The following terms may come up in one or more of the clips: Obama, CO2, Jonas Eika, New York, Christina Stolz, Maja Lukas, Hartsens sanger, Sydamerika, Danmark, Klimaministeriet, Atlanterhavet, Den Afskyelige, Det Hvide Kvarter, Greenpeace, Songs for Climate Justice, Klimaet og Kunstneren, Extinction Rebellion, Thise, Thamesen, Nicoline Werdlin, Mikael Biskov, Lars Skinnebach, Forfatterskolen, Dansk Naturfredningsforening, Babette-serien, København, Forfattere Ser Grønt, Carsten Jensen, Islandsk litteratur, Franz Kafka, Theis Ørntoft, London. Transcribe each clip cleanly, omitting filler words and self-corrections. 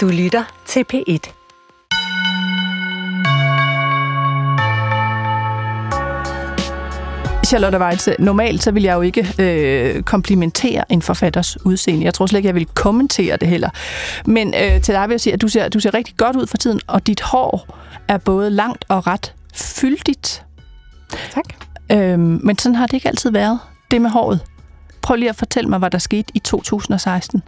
Du lytter til P1. Charlotte Weitzel, normalt så vil jeg jo ikke komplimentere en forfatters udseende. Jeg tror slet ikke, jeg vil kommentere det heller. Men til dig vil jeg sige, at du ser rigtig godt ud for tiden, og dit hår er både langt og ret fyldigt. Tak. Men sådan har det ikke altid været, det med håret. Prøv lige at fortælle mig, hvad der skete i 2016.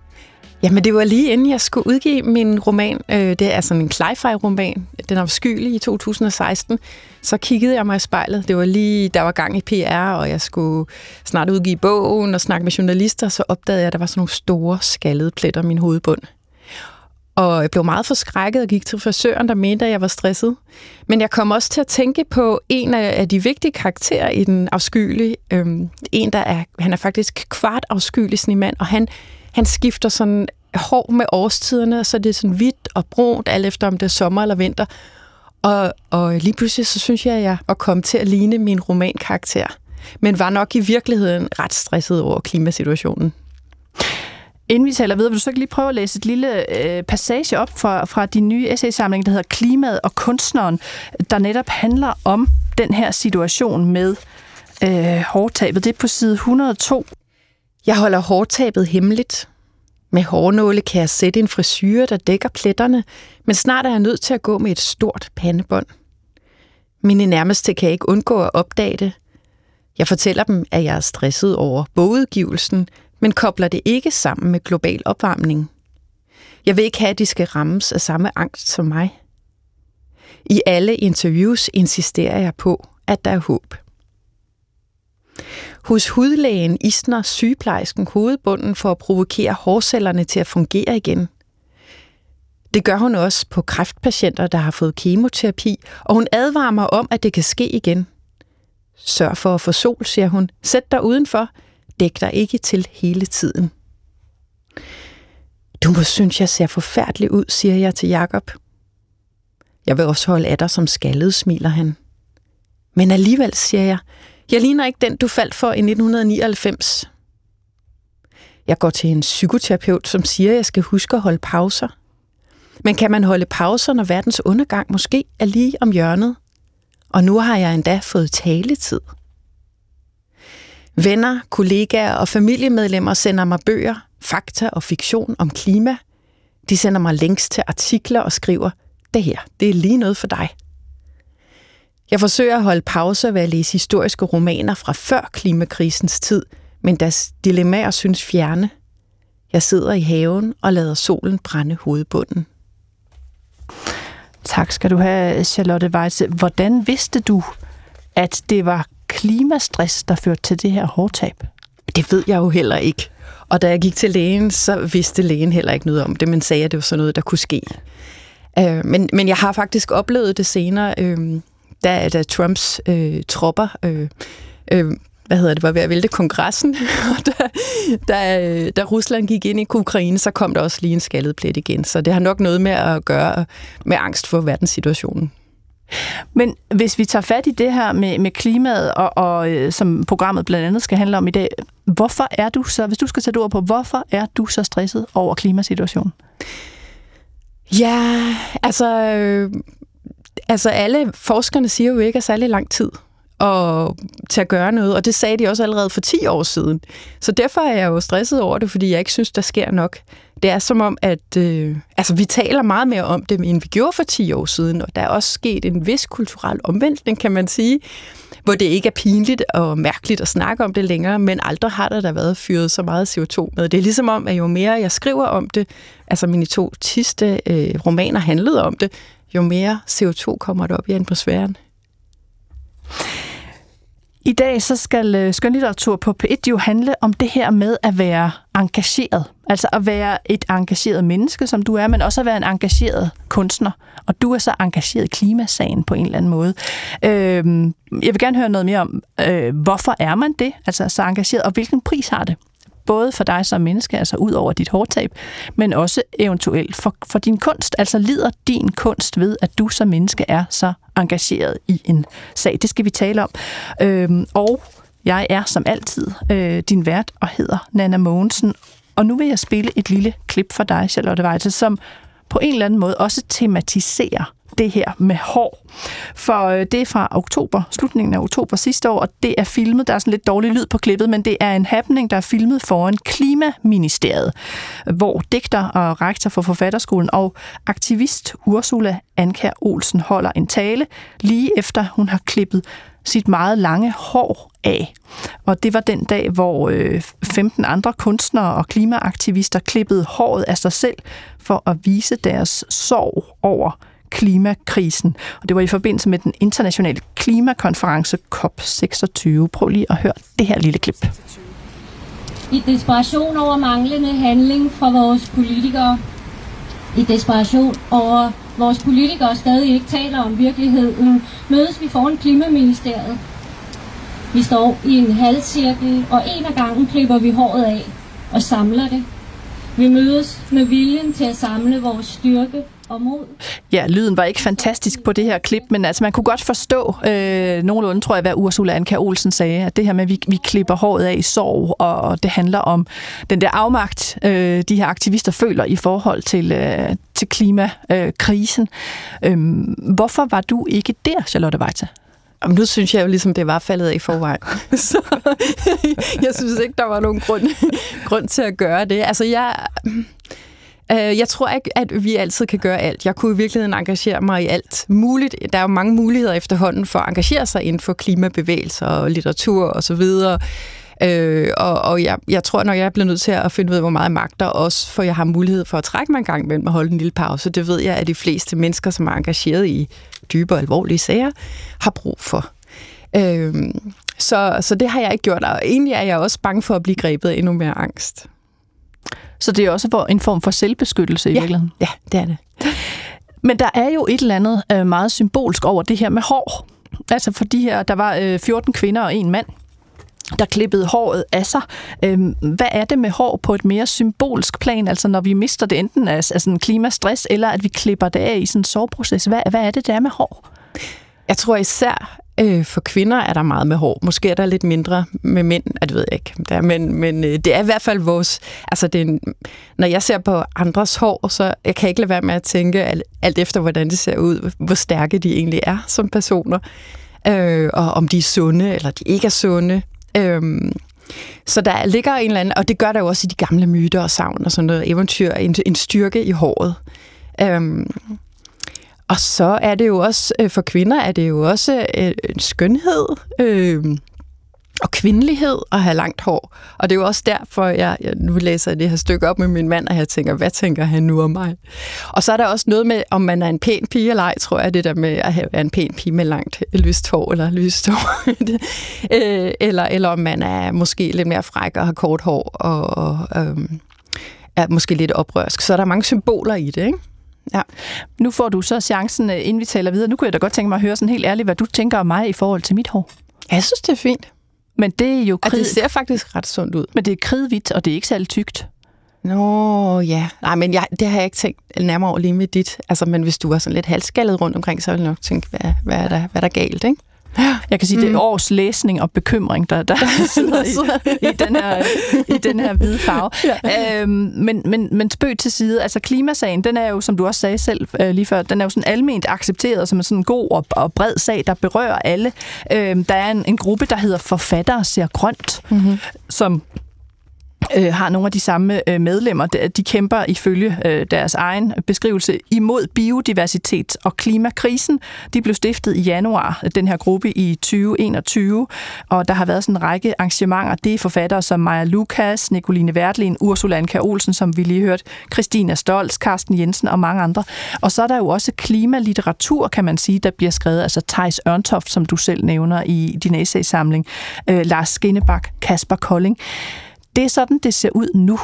Jamen, det var lige inden jeg skulle udgive min roman. Det er sådan en sci-fi-roman, Den Afskyelige, i 2016. Så kiggede jeg mig i spejlet. Det var lige, der var gang i PR, og jeg skulle snart udgive bogen og snakke med journalister. Så opdagede jeg, at der var sådan nogle store skaldede pletter i min hovedbund. Og jeg blev meget forskrækket og gik til frisøren, der mente, at jeg var stresset. Men jeg kom også til at tænke på en af de vigtige karakterer i Den Afskyelige. Han er faktisk kvart afskyelig snemand, og han skifter sådan hår med årstiderne, og så er det sådan hvidt og brunt, alt efter om det er sommer eller vinter. Og lige pludselig, så synes jeg, at jeg kom til at ligne min romankarakter, men var nok i virkeligheden ret stresset over klimasituationen. Inden vi taler videre, vil du så lige prøve at læse et lille passage op fra din nye essaysamling, der hedder Klimaet og Kunstneren, der netop handler om den her situation med hårtabet. Det er på side 102. Jeg holder hårtabet hemmeligt. Med hårnåle kan jeg sætte en frisyre, der dækker pletterne, men snart er jeg nødt til at gå med et stort pandebånd. Mine nærmeste kan ikke undgå at opdage det. Jeg fortæller dem, at jeg er stresset over bogudgivelsen, men kobler det ikke sammen med global opvarmning. Jeg vil ikke have, at de skal rammes af samme angst som mig. I alle interviews insisterer jeg på, at der er håb. Hos hudlægen isner sygeplejersken hovedbunden for at provokere hårcellerne til at fungere igen. Det gør hun også på kræftpatienter, der har fået kemoterapi, og hun advarer mig om, at det kan ske igen. Sørg for at få sol, siger hun. Sæt dig udenfor. Dæk dig ikke til hele tiden. Du må synes, jeg ser forfærdelig ud, siger jeg til Jakob. Jeg vil også holde af dig som skaldet, smiler han. Men alligevel, siger jeg, jeg ligner ikke den, du faldt for i 1999. Jeg går til en psykoterapeut, som siger, at jeg skal huske at holde pauser. Men kan man holde pauser, når verdens undergang måske er lige om hjørnet? Og nu har jeg endda fået taletid. Venner, kollegaer og familiemedlemmer sender mig bøger, fakta og fiktion om klima. De sender mig links til artikler og skriver, det her, det er lige noget for dig. Jeg forsøger at holde pause ved at læse historiske romaner fra før klimakrisens tid, men deres dilemmaer synes fjerne. Jeg sidder i haven og lader solen brænde hovedbunden. Tak skal du have, Charlotte Weitzel. Hvordan vidste du, at det var klimastress, der førte til det her hårtab? Det ved jeg jo heller ikke. Og da jeg gik til lægen, så vidste lægen heller ikke noget om det, men sagde, at det var sådan noget, der kunne ske. Men jeg har faktisk oplevet det senere. Da Trumps tropper var ved at vælte kongressen, og da Rusland gik ind i Ukraine, så kom der også lige en skaldet plet igen. Så det har nok noget med at gøre med angst for verdenssituationen. Men hvis vi tager fat i det her med klimaet, og som programmet blandt andet skal handle om i dag, hvorfor er du så, hvis du skal sætte ord på, hvorfor er du så stresset over klimasituationen? Ja, altså alle forskerne siger jo ikke, at særlig lang tid til at gøre noget, og det sagde de også allerede for 10 år siden. Så derfor er jeg jo stresset over det, fordi jeg ikke synes, der sker nok. Det er som om, at vi taler meget mere om det, end vi gjorde for 10 år siden, og der er også sket en vis kulturel omvæltning, kan man sige, hvor det ikke er pinligt og mærkeligt at snakke om det længere, men aldrig har der været fyret så meget CO2 med. Det er ligesom om, at jo mere jeg skriver om det, altså mine to sidste romaner handlede om det, jo mere CO2 kommer der op i atmosfæren. I dag så skal skønlitteratur på P1 jo handle om det her med at være engageret. Altså at være et engageret menneske, som du er, men også at være en engageret kunstner. Og du er så engageret i klimasagen på en eller anden måde. Jeg vil gerne høre noget mere om, hvorfor er man det, altså så engageret, og hvilken pris har det? Både for dig som menneske, altså ud over dit hårtab, men også eventuelt for din kunst. Altså lider din kunst ved, at du som menneske er så engageret i en sag. Det skal vi tale om. Og jeg er som altid din vært og hedder Nana Mogensen. Og nu vil jeg spille et lille klip for dig, Charlotte Weitzel, som på en eller anden måde også tematiserer det her med hår. For det er fra oktober, slutningen af oktober sidste år, og det er filmet, der er sådan lidt dårlig lyd på klippet, men det er en happening, der er filmet foran Klimaministeriet, hvor digter og rektor for Forfatterskolen og aktivist Ursula Andkjær Olsen holder en tale, lige efter hun har klippet sit meget lange hår af. Og det var den dag, hvor 15 andre kunstnere og klimaaktivister klippede håret af sig selv for at vise deres sorg over klimakrisen. Og det var i forbindelse med den internationale klimakonference COP26. Prøv lige at høre det her lille klip. I desperation over manglende handling fra vores politikere, i desperation over vores politikere stadig ikke taler om virkeligheden, mødes vi foran Klimaministeriet. Vi står i en halvcirkel, og en af gangen klipper vi håret af og samler det. Vi mødes med viljen til at samle vores styrke. Ja, lyden var ikke fantastisk på det her klip, men altså man kunne godt forstå nogenlunde, tror jeg, hvad Ursula Andkjær Olsen sagde, at det her med, at vi klipper håret af i sorg, og det handler om den der afmagt, de her aktivister føler i forhold til klimakrisen. Hvorfor var du ikke der, Charlotte Weitzel? Jamen, nu synes jeg jo ligesom, det var faldet i forvejen. Så jeg synes ikke, der var nogen grund til at gøre det. Altså, jeg tror ikke, at vi altid kan gøre alt. Jeg kunne i virkeligheden engagere mig i alt muligt. Der er jo mange muligheder efterhånden for at engagere sig inden for klimabevægelser og litteratur og så videre. Og jeg tror, når jeg bliver nødt til at finde ud af, hvor meget jeg magter, også for jeg har mulighed for at trække mig en gang imellem og holde en lille pause. Det ved jeg, at de fleste mennesker, som er engageret i dybe og alvorlige sager, har brug for. Så det har jeg ikke gjort, og egentlig er jeg også bange for at blive grebet af endnu mere angst. Så det er også en form for selvbeskyttelse i virkeligheden? Ja, det er det. Men der er jo et eller andet meget symbolsk over det her med hår. Altså for de her, der var 14 kvinder og en mand, der klippede håret af sig. Hvad er det med hår på et mere symbolsk plan? Altså når vi mister det enten af sådan klimastress, eller at vi klipper det af i sådan en sorgproces. Hvad er det der med hår? Jeg tror især for kvinder er der meget med hår. Måske er der lidt mindre med mænd, det ved jeg ikke. Men det er i hvert fald vores... Altså det er en, når jeg ser på andres hår, så jeg kan ikke lade være med at tænke alt efter, hvordan det ser ud, hvor stærke de egentlig er som personer, og om de er sunde, eller de ikke er sunde. Så der ligger en eller anden... Og det gør der jo også i de gamle myter og sagn og sådan noget eventyr, en styrke i håret. Og så er det jo også, for kvinder, er det jo også en skønhed og kvindelighed at have langt hår. Og det er jo også derfor, jeg nu læser det her stykke op med min mand, og jeg tænker, hvad tænker han nu om mig? Og så er der også noget med, om man er en pæn pige eller ej, tror jeg, det der med at være en pæn pige med langt lyst hår eller lyst hår. eller om man er måske lidt mere fræk og har kort hår og er måske lidt oprørsk. Så er der mange symboler i det, ikke? Ja. Nu får du så chancen, inden vi taler videre. Nu kunne jeg da godt tænke mig at høre sådan helt ærligt, hvad du tænker om mig i forhold til mit hår. Jeg synes, det er fint. Men det er jo det ser faktisk ret sundt ud. Men det er kridhvidt, og det er ikke særlig tykt. Nå, ja. Nej, men det har jeg ikke tænkt nærmere over lige med dit. Altså, men hvis du var sådan lidt halsskaldet rundt omkring, så ville jeg nok tænke, hvad er der galt, ikke? Jeg kan sige, det er års læsning og bekymring, der sidder i den her hvide farve. Ja. Men spøg til side, altså klimasagen, den er jo, som du også sagde selv lige før, den er jo sådan alment accepteret som en sådan god og bred sag, der berører alle. Der er en gruppe, der hedder Forfattere Ser Grønt, som har nogle af de samme medlemmer. De kæmper ifølge deres egen beskrivelse imod biodiversitets- og klimakrisen. De blev stiftet i januar, den her gruppe, i 2021, og der har været sådan en række arrangementer. Det er forfattere som Maja Lukas, Nicoline Werdlin, Ursula Andkjær Olsen, som vi lige hørte, Christina Stolz, Carsten Jensen og mange andre. Og så er der jo også klimalitteratur, kan man sige, der bliver skrevet. Altså Theis Ørntoft, som du selv nævner i din essaysamling, Lars Skinnebach, Kasper Kolding. Det er sådan, det ser ud nu.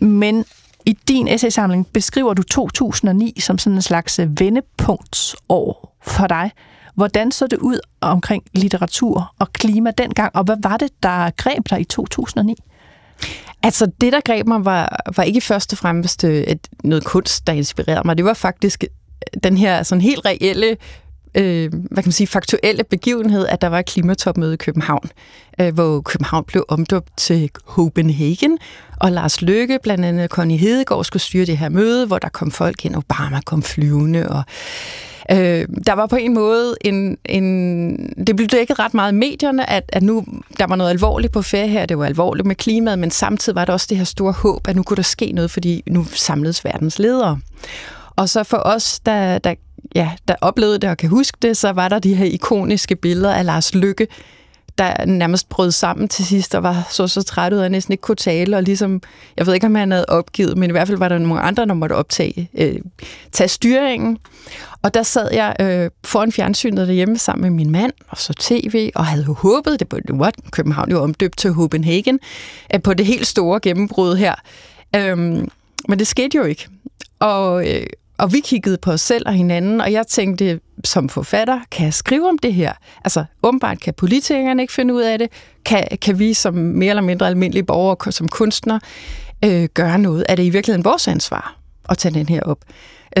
Men i din essaysamling beskriver du 2009 som sådan en slags vendepunktsår for dig. Hvordan så det ud omkring litteratur og klima dengang, og hvad var det, der greb dig i 2009? Altså, det, der greb mig, var ikke først og fremmest noget kunst, der inspirerede mig. Det var faktisk den her sådan helt reelle hvad kan man sige, faktuelle begivenhed, at der var et klimatopmøde i København, hvor København blev omdøbt til Copenhagen, og Lars Løkke, blandt andet Connie Hedegaard, skulle styre det her møde, hvor der kom folk ind, Obama kom flyvende, og der var på en måde det blev dækket ret meget i medierne, at nu der var noget alvorligt på ferie her, det var alvorligt med klimaet, men samtidig var der også det her store håb, at nu kunne der ske noget, fordi nu samledes verdens ledere. Og så for os, der oplevede det og kan huske det, så var der de her ikoniske billeder af Lars Løkke, der nærmest brød sammen til sidst og var så træt ud og næsten ikke kunne tale. Og ligesom, jeg ved ikke, om han havde opgivet, men i hvert fald var der nogle andre, der måtte tage styringen. Og der sad jeg foran fjernsynet derhjemme sammen med min mand og så tv, og havde håbet, København jo omdøbt til Copenhagen, på det helt store gennembrud her. Men det skete jo ikke. Og vi kiggede på os selv og hinanden, og jeg tænkte, som forfatter, kan jeg skrive om det her? Altså, åbenbart kan politikerne ikke finde ud af det. Kan vi som mere eller mindre almindelige borgere, som kunstner, gøre noget? Er det i virkeligheden vores ansvar at tage den her op?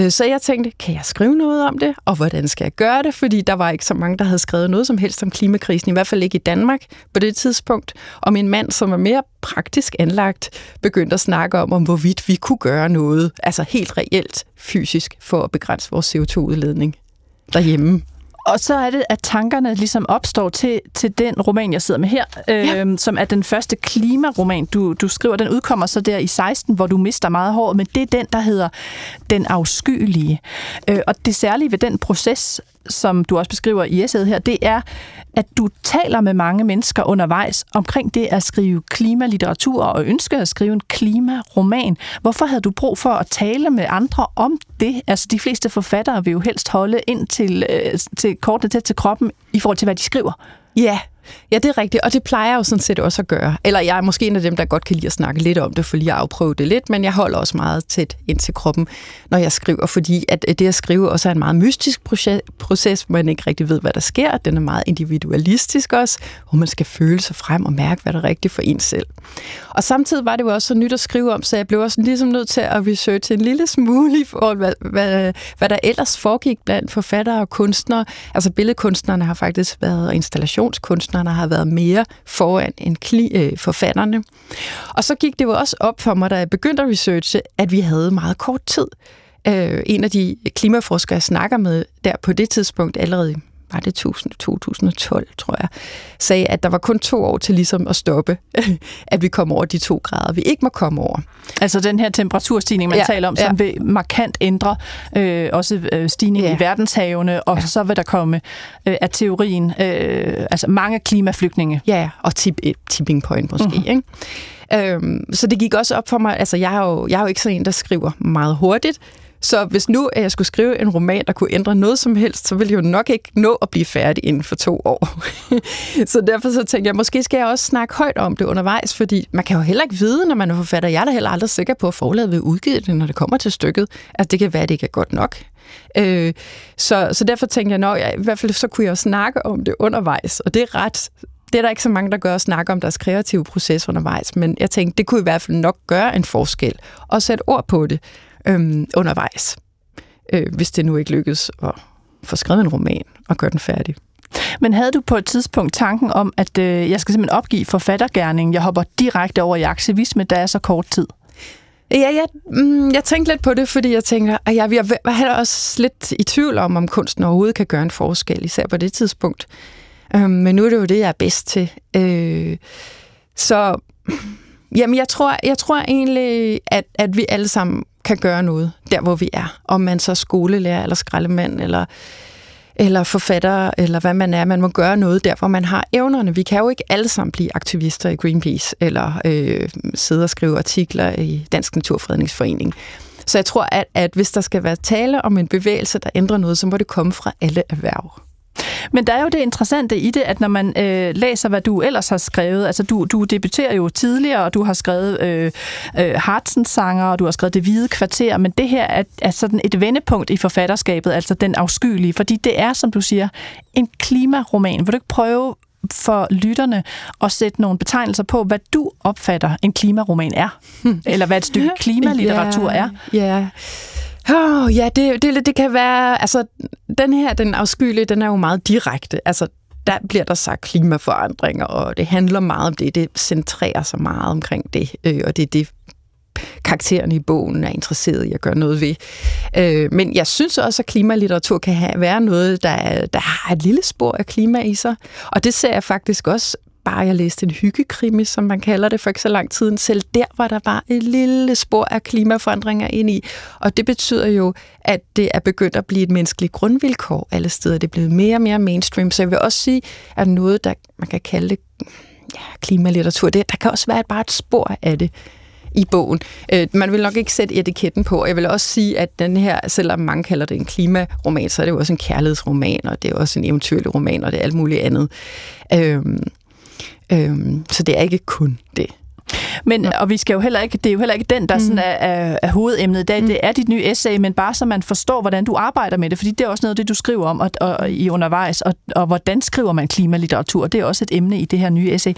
Så jeg tænkte, kan jeg skrive noget om det? Og hvordan skal jeg gøre det? Fordi der var ikke så mange, der havde skrevet noget som helst om klimakrisen, i hvert fald ikke i Danmark på det tidspunkt. Og min mand, som var mere praktisk anlagt, begyndte at snakke om, hvorvidt vi kunne gøre noget, altså helt reelt fysisk, for at begrænse vores CO2-udledning derhjemme. Og så er det, at tankerne ligesom opstår til den roman, jeg sidder med her, som er den første klimaroman, du skriver. Den udkommer så der i 16, hvor du mister meget håret, men det er den, der hedder Den Afskyelige. Og det særlige ved den proces, som du også beskriver i essayet her, det er, at du taler med mange mennesker undervejs omkring det at skrive klimalitteratur og ønsker at skrive en klimaroman. Hvorfor havde du brug for at tale med andre om det? Altså, de fleste forfattere vil jo helst holde ind til kortene tæt til kroppen i forhold til, hvad de skriver. Ja, det er rigtigt, og det plejer jeg jo sådan set også at gøre. Eller jeg er måske en af dem, der godt kan lide at snakke lidt om det, for lige at afprøve det lidt, men jeg holder også meget tæt ind til kroppen, når jeg skriver, fordi at det at skrive også er en meget mystisk proces, hvor man ikke rigtig ved, hvad der sker. Den er meget individualistisk også, hvor man skal føle sig frem og mærke, hvad der er rigtigt for en selv. Og samtidig var det jo også så nyt at skrive om, så jeg blev også ligesom nødt til at researche en lille smule i forhold til, hvad der ellers foregik blandt forfattere og kunstnere. Altså billedkunstnerne har faktisk været installationskunstnere, der har været mere foran end forfatterne. Og så gik det jo også op for mig, da jeg begyndte at researche, at vi havde meget kort tid. En af de klimaforskere, jeg snakker med der på det tidspunkt, allerede var det 2012, tror jeg, sagde, at der var kun 2 år til ligesom at stoppe, at vi kom over de 2 grader, vi ikke må komme over. Altså den her temperaturstigning, man taler om, som vil markant ændre også stigningen i verdenshavene, og så vil der komme af teorien, altså mange klimaflygtninge. Ja, og tipping point måske, ikke? Så det gik også op for mig, altså jeg er jo ikke sådan en, der skriver meget hurtigt. Så hvis nu jeg skulle skrive en roman, der kunne ændre noget som helst, så ville jeg jo nok ikke nå at blive færdig inden for 2 år. Så derfor så tænkte jeg, måske skal jeg også snakke højt om det undervejs, fordi man kan jo heller ikke vide, når man er forfatter. Jeg er da heller aldrig sikker på, at forlaget vil udgive det, når det kommer til stykket. Altså det kan være, at det ikke er godt nok. Så derfor tænkte jeg, at i hvert fald så kunne jeg jo snakke om det undervejs, og det er ret... Det er der ikke så mange, der gør at snakke om deres kreative proces undervejs, men jeg tænkte, det kunne i hvert fald nok gøre en forskel og sætte ord på det undervejs, hvis det nu ikke lykkes at få skrevet en roman og gøre den færdig. Men havde du på et tidspunkt tanken om, at jeg skal simpelthen opgive forfattergerningen, jeg hopper direkte over i aktivisme, der er så kort tid? Ja, jeg tænkte lidt på det, fordi jeg tænker, at jeg var også lidt i tvivl om kunsten overhovedet kan gøre en forskel, især på det tidspunkt. Men nu er det jo det, jeg er bedst til. Så jamen, jeg tror egentlig, at vi alle sammen kan gøre noget, der hvor vi er. Om man så er skolelærer, eller skraldemand, eller forfatter, eller hvad man er. Man må gøre noget der, hvor man har evnerne. Vi kan jo ikke alle sammen blive aktivister i Greenpeace, eller sidde og skrive artikler i Dansk Naturfredningsforening. Så jeg tror, at hvis der skal være tale om en bevægelse, der ændrer noget, så må det komme fra alle erhverv. Men der er jo det interessante i det, at når man læser, hvad du ellers har skrevet, altså du debuterer jo tidligere, og du har skrevet Hartsens sanger, og du har skrevet Det Hvide Kvarter, men det her er sådan et vendepunkt i forfatterskabet, altså Den Afskyelige, fordi det er, som du siger, en klimaroman. Vil du ikke prøve for lytterne at sætte nogle betegnelser på, hvad du opfatter en klimaroman er? Eller hvad et stykke klimalitteratur er? Ja. Det kan være, altså den her, Den afskyelige, den er jo meget direkte. Altså, der bliver der sagt klimaforandringer, og det handler meget om det. Det centrerer sig meget omkring det, og det er det, karaktererne i bogen er interesseret i at gøre noget ved. Men jeg synes også, at klimalitteratur kan være noget, der har et lille spor af klima i sig. Og det ser jeg faktisk også, bare jeg læste en hyggekrimi, som man kalder det, for ikke så lang tid. Selv der var der bare et lille spor af klimaforandringer ind i. Og det betyder jo, at det er begyndt at blive et menneskeligt grundvilkår alle steder. Det er blevet mere og mere mainstream. Så jeg vil også sige, at noget, der man kan kalde det, ja, klimalitteratur, der kan også være bare et spor af det i bogen. Man vil nok ikke sætte etiketten på, og jeg vil også sige, at den her, selvom mange kalder det en klimaroman, så er det jo også en kærlighedsroman, og det er også en eventyrlig roman, og det er alt muligt andet. Så det er ikke kun det. Men, og vi skal jo heller ikke, det er jo heller ikke den, der sådan er hovedemnet i dag. Det er dit nye essay, men bare så man forstår, hvordan du arbejder med det, fordi det er også noget af det, du skriver om og i undervejs, og hvordan skriver man klimalitteratur, det er også et emne i det her nye essay.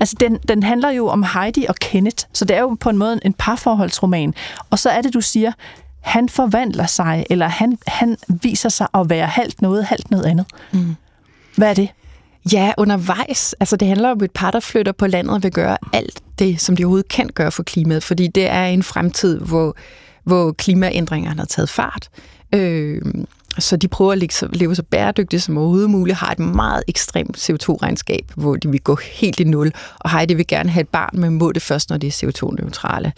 Altså, den handler jo om Heidi og Kenneth, så det er jo på en måde en parforholdsroman, og så er det, du siger, han forvandler sig, eller han viser sig at være halvt noget andet. Hvad er det? Ja, undervejs. Altså, det handler om et par, der flytter på landet og vil gøre alt det, som de overhovedet kan gøre for klimaet, fordi det er en fremtid, hvor klimaændringerne har taget fart. Så de prøver at leve så bæredygtigt som overhovedet muligt, har et meget ekstremt CO2-regnskab, hvor de vil gå helt i nul, og Heidi vil gerne have et barn, men må det først, når de er CO2-neutrale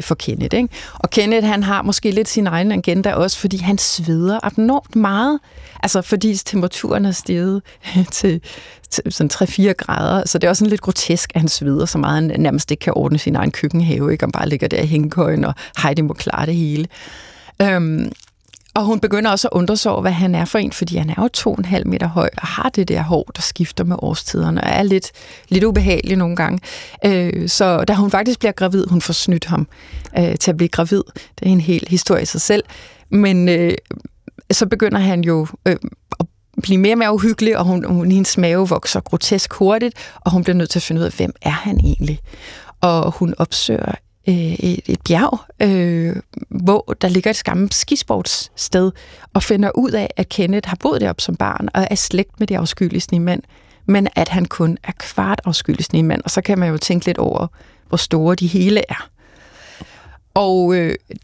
for Kenneth. Ikke? Og Kenneth, han har måske lidt sin egen agenda også, fordi han sveder abnormt meget, altså fordi temperaturen er steget til sådan 3-4 grader, så det er også sådan lidt grotesk, at han sveder så meget, han nærmest ikke kan ordne sin egen køkkenhave, ikke? Han bare ligger der i hængekøjen, og Heidi må klare det hele. Og hun begynder også at undre sig over, hvad han er for en, fordi han er jo 2,5 meter høj og har det der hår, der skifter med årstiderne og er lidt ubehagelig nogle gange. Så da hun faktisk bliver gravid, hun får snydt ham til at blive gravid. Det er en hel historie i sig selv. Men så begynder han jo at blive mere og mere uhyggelig, og hendes mave vokser grotesk hurtigt, og hun bliver nødt til at finde ud af, hvem er han egentlig? Og hun opsøger et bjerg, hvor der ligger et gammelt skisportssted, og finder ud af, at Kenneth har boet deroppe som barn, og er slægt med det afskyelige snemand, men at han kun er kvart afskyelig snemand, og så kan man jo tænke lidt over, hvor store de hele er. Og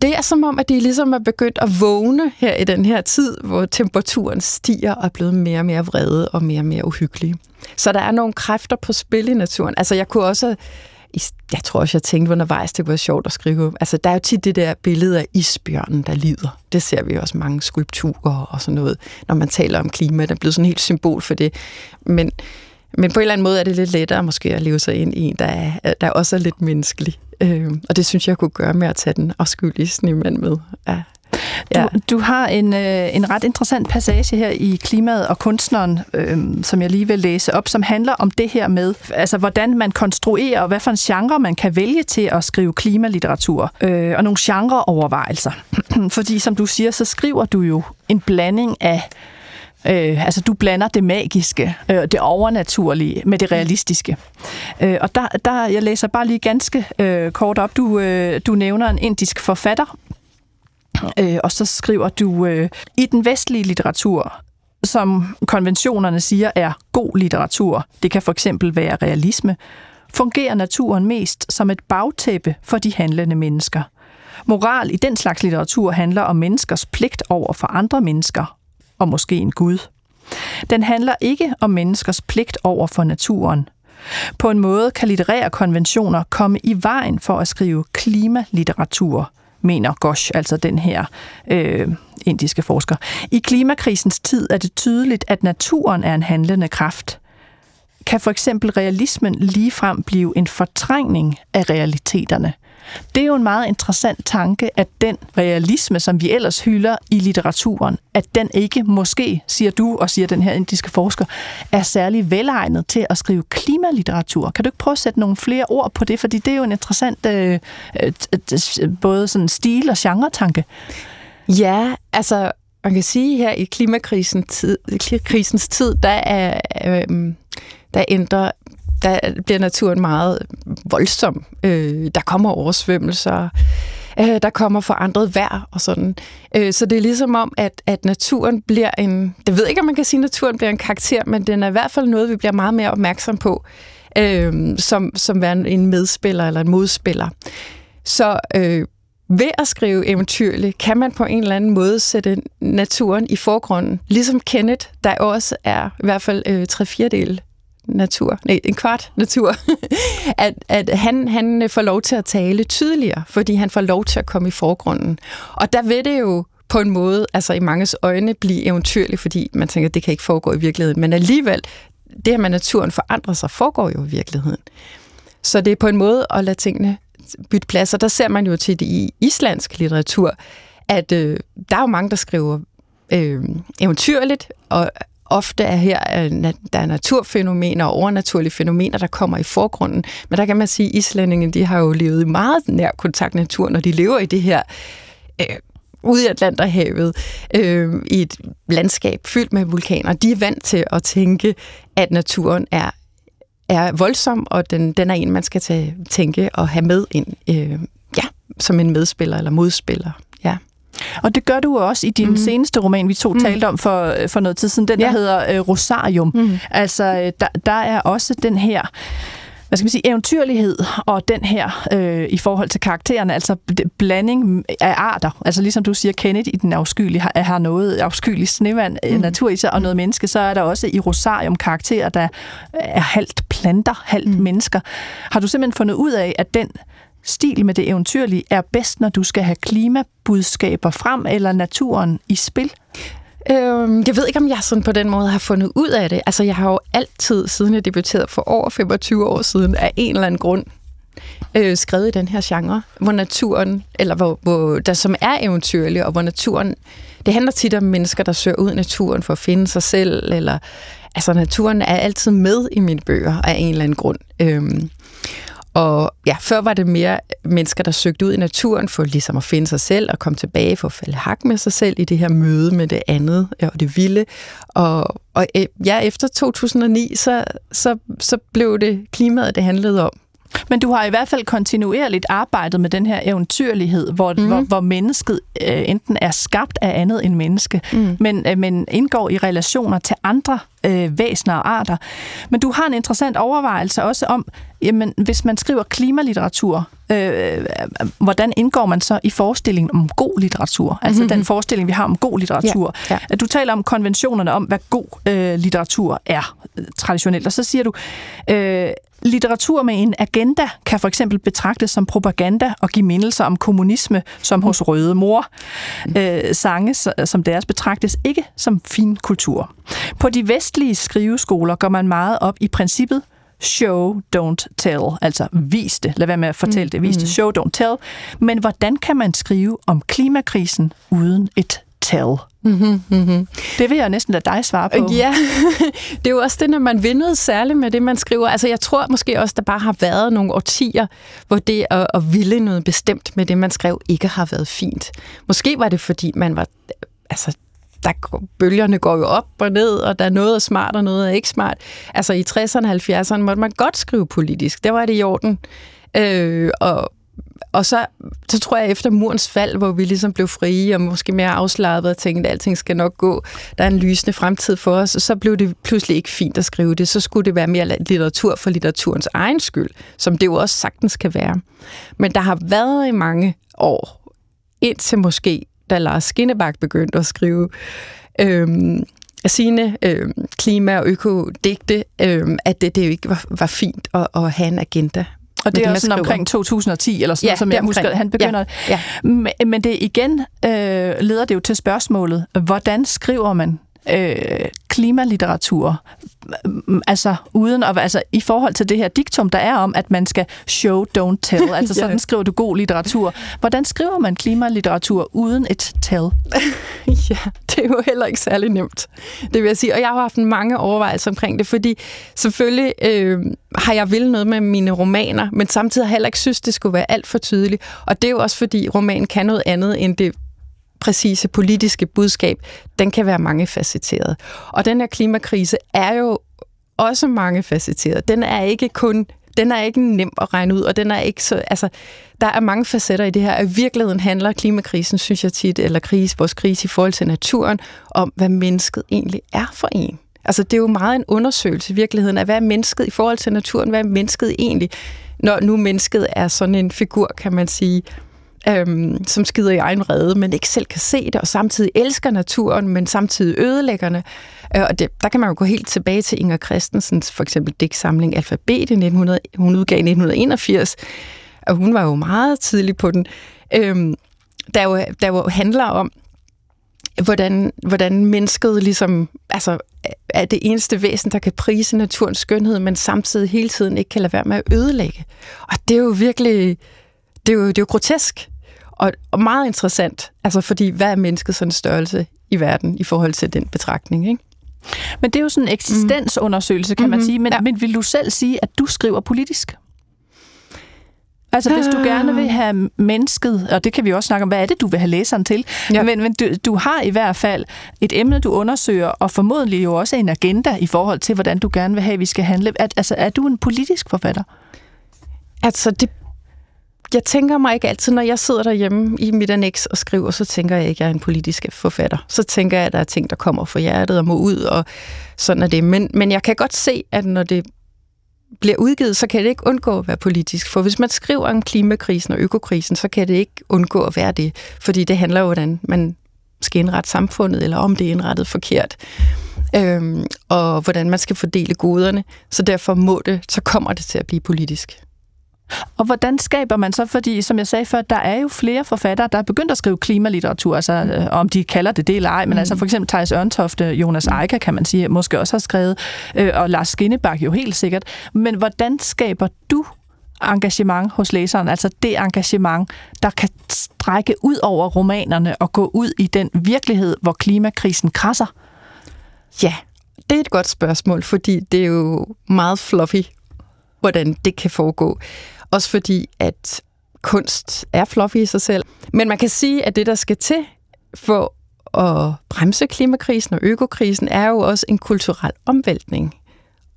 det er som om, at de ligesom er begyndt at vågne her i den her tid, hvor temperaturen stiger og er blevet mere og mere vrede og mere og mere uhyggelige. Så der er nogle kræfter på spil i naturen. Altså, jeg tror også, jeg tænkte undervejs, det var sjovt at skrive. Altså, der er jo tit det der billede af isbjørnen, der lider. Det ser vi også mange skulpturer og sådan noget, når man taler om klima. Der er blevet sådan helt symbol for det. Men på en eller anden måde er det lidt lettere måske at leve sig ind i en, der også er lidt menneskelig. Og det synes jeg kunne gøre med at tage den afskyelige snemand med. Ja. Ja. Du har en ret interessant passage her i Klimaet og Kunstneren, som jeg lige vil læse op, som handler om det her med, altså hvordan man konstruerer, og hvad for en genre man kan vælge til at skrive klimalitteratur, og nogle genreovervejelser. Fordi som du siger, så skriver du jo en blanding af, altså du blander det magiske, det overnaturlige med det realistiske. Og der jeg læser bare lige ganske kort op. Du nævner en indisk forfatter, og så skriver du, i den vestlige litteratur, som konventionerne siger er god litteratur, det kan for eksempel være realisme, fungerer naturen mest som et bagtæppe for de handlende mennesker. Moral i den slags litteratur handler om menneskers pligt over for andre mennesker, og måske en gud. Den handler ikke om menneskers pligt over for naturen. På en måde kan litterære konventioner komme i vejen for at skrive klimalitteratur, mener Ghosh, altså den her indiske forsker. I klimakrisens tid er det tydeligt, at naturen er en handlende kraft. Kan for eksempel realismen ligefrem blive en fortrængning af realiteterne? Det er jo en meget interessant tanke, at den realisme, som vi ellers hylder i litteraturen, at den ikke måske, siger du og siger den her indiske forsker, er særlig velegnet til at skrive klimalitteratur. Kan du ikke prøve at sætte nogle flere ord på det? Fordi det er jo en interessant både sådan stil- og genre-tanke. Ja, altså man kan sige her i klimakrisens tid, der bliver naturen meget voldsom. Der kommer oversvømmelser, der kommer forandret vejr og sådan. Så det er ligesom om, at naturen bliver en... Det ved ikke, om man kan sige, at naturen bliver en karakter, men den er i hvert fald noget, vi bliver meget mere opmærksom på, som være en medspiller eller en modspiller. Så ved at skrive eventyrligt, kan man på en eller anden måde sætte naturen i forgrunden. Ligesom Kenneth, der også er i hvert fald 3/4 natur, nej, en kvart natur, at han får lov til at tale tydeligere, fordi han får lov til at komme i forgrunden. Og der vil det jo på en måde, altså i manges øjne, blive eventyrligt, fordi man tænker, at det kan ikke foregå i virkeligheden. Men alligevel, det her med naturen forandrer sig, foregår jo i virkeligheden. Så det er på en måde at lade tingene bytte plads, og der ser man jo til det i islandsk litteratur, at der er jo mange, der skriver eventyrligt, og ofte er her, der er naturfænomener og overnaturlige fænomener, der kommer i forgrunden. Men der kan man sige, at islændingene, de har jo levet i meget nær kontakt med naturen, og de lever i det her ude i Atlanterhavet, i et landskab fyldt med vulkaner. De er vant til at tænke, at naturen er voldsom, og den er en, man skal tænke og have med ind, som en medspiller eller modspiller. Ja. Og det gør du også i din seneste roman, vi to talte om for noget tid siden, den der hedder Rosarium. Altså, der er også den her, hvad skal man sige, eventyrlighed, og den her i forhold til karaktererne, altså blanding af arter. Altså ligesom du siger, Kenneth i Den Afskyelige har noget afskyelig snevand, natur i sig, og noget menneske, så er der også i Rosarium karakterer, der er halvt planter, halvt mennesker. Har du simpelthen fundet ud af, at den stil med det eventyrlige er bedst, når du skal have klimabudskaber frem, eller naturen i spil? Jeg ved ikke, om jeg sådan på den måde har fundet ud af det. Altså, jeg har jo altid, siden jeg debuterede for over 25 år siden, af en eller anden grund skrevet i den her genre, hvor naturen, eller hvor der som er eventyrlig, og hvor naturen, det handler tit om mennesker, der søger ud i naturen for at finde sig selv, eller, altså naturen er altid med i mine bøger, af en eller anden grund. Og ja, før var det mere mennesker, der søgte ud i naturen for ligesom at finde sig selv og komme tilbage for at falde hak med sig selv i det her møde med det andet og det vilde. Og ja, efter 2009, så blev det klimaet, det handlede om. Men du har i hvert fald kontinuerligt arbejdet med den her eventyrlighed, hvor mennesket enten er skabt af andet end menneske, men indgår i relationer til andre væsener og arter. Men du har en interessant overvejelse også om, jamen, hvis man skriver klimalitteratur, hvordan indgår man så i forestillingen om god litteratur? Altså den forestilling, vi har om god litteratur. Ja, ja. Du taler om konventionerne om, hvad god litteratur er traditionelt, og så siger du... Litteratur med en agenda kan for eksempel betragtes som propaganda og give mindelser om kommunisme, som hos Røde Mor. Sange, som deres, betragtes ikke som fin kultur. På de vestlige skriveskoler går man meget op i princippet show, don't tell. Altså vis det. Lad være med at fortælle det. Vis det. Show, don't tell. Men hvordan kan man skrive om klimakrisen uden et tell? Det vil jeg næsten lade dig svare på. Ja, det er jo også det, når man vinder særligt med det, man skriver. Altså, jeg tror måske også, der bare har været nogle årtier, hvor det at ville noget bestemt med det, man skrev, ikke har været fint. Måske var det, fordi man var... Altså, bølgerne går jo op og ned, og der er noget er smart, og noget er ikke smart. Altså, i 60'erne og 70'erne måtte man godt skrive politisk. Det var det i orden. Og så tror jeg, efter murens fald, hvor vi ligesom blev frie og måske mere afslappet og tænkte, at alting skal nok gå, der er en lysende fremtid for os, så blev det pludselig ikke fint at skrive det. Så skulle det være mere litteratur for litteraturens egen skyld, som det jo også sagtens kan være. Men der har været i mange år, indtil måske, da Lars Skinnebach begyndte at skrive sine klima- og økodigte, at det jo ikke var fint at have en agenda. Og det er også sådan omkring 2010, eller sådan noget, som jeg husker, han begynder. Ja, ja. Men det igen leder det jo til spørgsmålet, hvordan skriver man klimalitteratur? Altså uden at, altså i forhold til det her diktum, der er om, at man skal show, don't tell. Altså sådan skriver du god litteratur. Hvordan skriver man klimalitteratur uden et tell? Ja, det er jo heller ikke særlig nemt, det vil jeg sige. Og jeg har haft mange overvejelser omkring det, fordi selvfølgelig har jeg ville noget med mine romaner, men samtidig har jeg heller ikke synes, det skulle være alt for tydeligt. Og det er jo også fordi, romanen kan noget andet end det præcise politiske budskab, den kan være mangefacetteret. Og den her klimakrise er jo også mangefacetteret. Den er ikke kun den er ikke nem at regne ud, og den er ikke så... Altså, der er mange facetter i det her. I virkeligheden handler klimakrisen, synes jeg tit, eller vores krise i forhold til naturen, om hvad mennesket egentlig er for en. Altså, det er jo meget en undersøgelse i virkeligheden af, hvad er mennesket i forhold til naturen, hvad er mennesket egentlig, når nu mennesket er sådan en figur, kan man sige, som skider i egen rede, men ikke selv kan se det, og samtidig elsker naturen, men samtidig ødelæggerne. Og der kan man jo gå helt tilbage til Inger Christensens for eksempel digtsamling Alfabet i 1900, hun udgav i 1981, og hun var jo meget tidlig på den, der jo handler om, hvordan mennesket ligesom, altså, er det eneste væsen, der kan prise naturens skønhed, men samtidig hele tiden ikke kan lade være med at ødelægge. Og det er jo virkelig, det er jo grotesk og meget interessant, altså fordi hvad er mennesket sådan en størrelse i verden i forhold til den betragtning, ikke? Men det er jo sådan en eksistensundersøgelse, kan man sige, men vil du selv sige, at du skriver politisk? Altså, hvis du gerne vil have mennesket, og det kan vi også snakke om, hvad er det, du vil have læseren til, ja. men du har i hvert fald et emne, du undersøger, og formodentlig jo også en agenda i forhold til, hvordan du gerne vil have, vi skal handle. Altså, er du en politisk forfatter? Altså, jeg tænker mig ikke altid, når jeg sidder derhjemme i mit annex og skriver, så tænker jeg ikke, at jeg er en politisk forfatter. Så tænker jeg, at der er ting, der kommer fra hjertet og må ud, og sådan er det. Men jeg kan godt se, at når det bliver udgivet, så kan det ikke undgå at være politisk. For hvis man skriver om klimakrisen og økokrisen, så kan det ikke undgå at være det. Fordi det handler jo, hvordan man skal indrette samfundet, eller om det er indrettet forkert. Og hvordan man skal fordele goderne. Så derfor så kommer det til at blive politisk. Og hvordan skaber man så, fordi som jeg sagde før, der er jo flere forfattere, der er begyndt at skrive klimalitteratur, altså om de kalder det eller ej, men altså for eksempel Theis Ørntoft, Jonas Eika, kan man sige, måske også har skrevet, og Lars Skinnebach jo helt sikkert. Men hvordan skaber du engagement hos læseren, altså det engagement, der kan strække ud over romanerne og gå ud i den virkelighed, hvor klimakrisen krasser? Ja, det er et godt spørgsmål, fordi det er jo meget fluffy, hvordan det kan foregå. Også fordi, at kunst er fluffy i sig selv. Men man kan sige, at det, der skal til for at bremse klimakrisen og økokrisen, er jo også en kulturel omvæltning.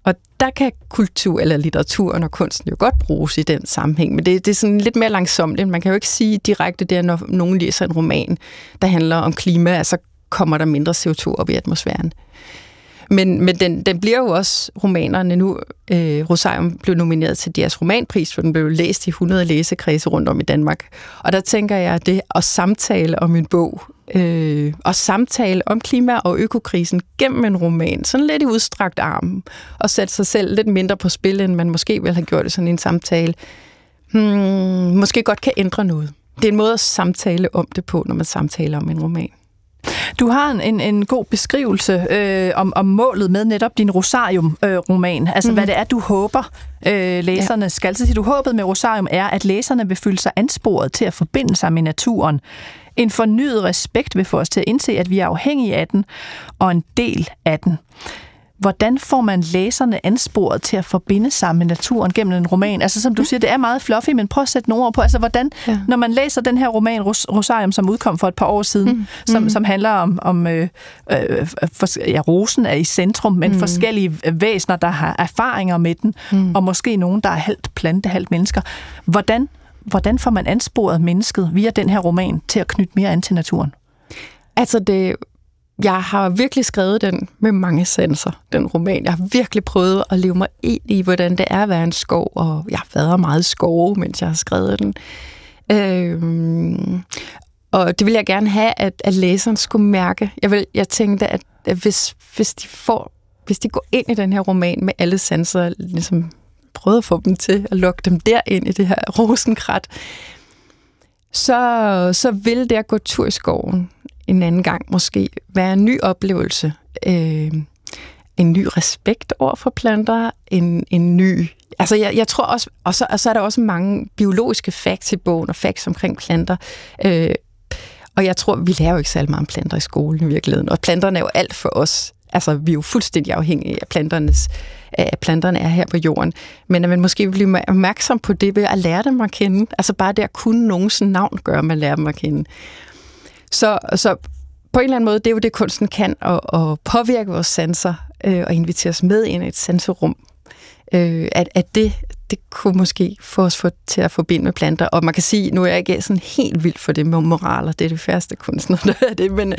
Og der kan kultur eller litteraturen og kunsten jo godt bruges i den sammenhæng, men det er sådan lidt mere langsomt. Man kan jo ikke sige direkte det, når nogen læser en roman, der handler om klima, så kommer der mindre CO2 op i atmosfæren. Men den bliver jo også romanerne nu. Rosarium blev nomineret til deres romanpris, for den blev læst i 100 læsekredse rundt om i Danmark. Og der tænker jeg, at det at samtale om en bog, og samtale om klima- og økokrisen gennem en roman, sådan lidt i udstrakt arm, og sætte sig selv lidt mindre på spil, end man måske ville have gjort det sådan en samtale, måske godt kan ændre noget. Det er en måde at samtale om det på, når man samtaler om en roman. Du har en god beskrivelse om målet med netop din Rosarium-roman. Altså, hvad det er, du håber, læserne skal. Så du håbet med Rosarium er, at læserne vil føle sig ansporet til at forbinde sig med naturen. En fornyet respekt vil få os til at indse, at vi er afhængige af den og en del af den. Hvordan får man læserne ansporet til at forbinde sig med naturen gennem en roman? Altså, som du siger, det er meget fluffy, men prøv at sætte nogle ord på. Altså, hvordan, når man læser den her roman, Rosarium, som udkom for et par år siden, som handler om rosen er i centrum, men forskellige væsener, der har erfaringer med den, og måske nogen, der er halvt plante, halvt mennesker. Hvordan får man ansporet mennesket via den her roman til at knytte mere an til naturen? Altså, jeg har virkelig skrevet den med mange sanser, den roman. Jeg har virkelig prøvet at leve mig ind i, hvordan det er at være en skov, og jeg har været meget skove, mens jeg har skrevet den. Og det vil jeg gerne have, at læseren skulle mærke. Jeg tænkte, at hvis de går ind i den her roman med alle sanser, ligesom prøver at få dem til at lukke dem derind i det her rosenkrat, så vil det at gå tur i skoven en anden gang måske være en ny oplevelse, en ny respekt over for planter, en ny... Altså, jeg tror også... Og så er der også mange biologiske facts i bogen, og facts omkring planter. Og jeg tror, vi lærer jo ikke særlig meget om planter i skolen i virkeligheden, og planterne er jo alt for os. Altså, vi er jo fuldstændig afhængige af planterne er her på jorden. Men at man måske bliver opmærksom på det ved at lære dem at kende. Altså, bare det at kunne nogens navn gøre, man lærer dem at kende. Så på en eller anden måde, det er jo det, kunsten kan, at påvirke vores sanser og invitere os med ind i et sanserum. at det kunne måske få os til at forbinde med planter. Og man kan sige, nu er jeg ikke sådan helt vild for det med moraler, det er det første kunstner, der er det,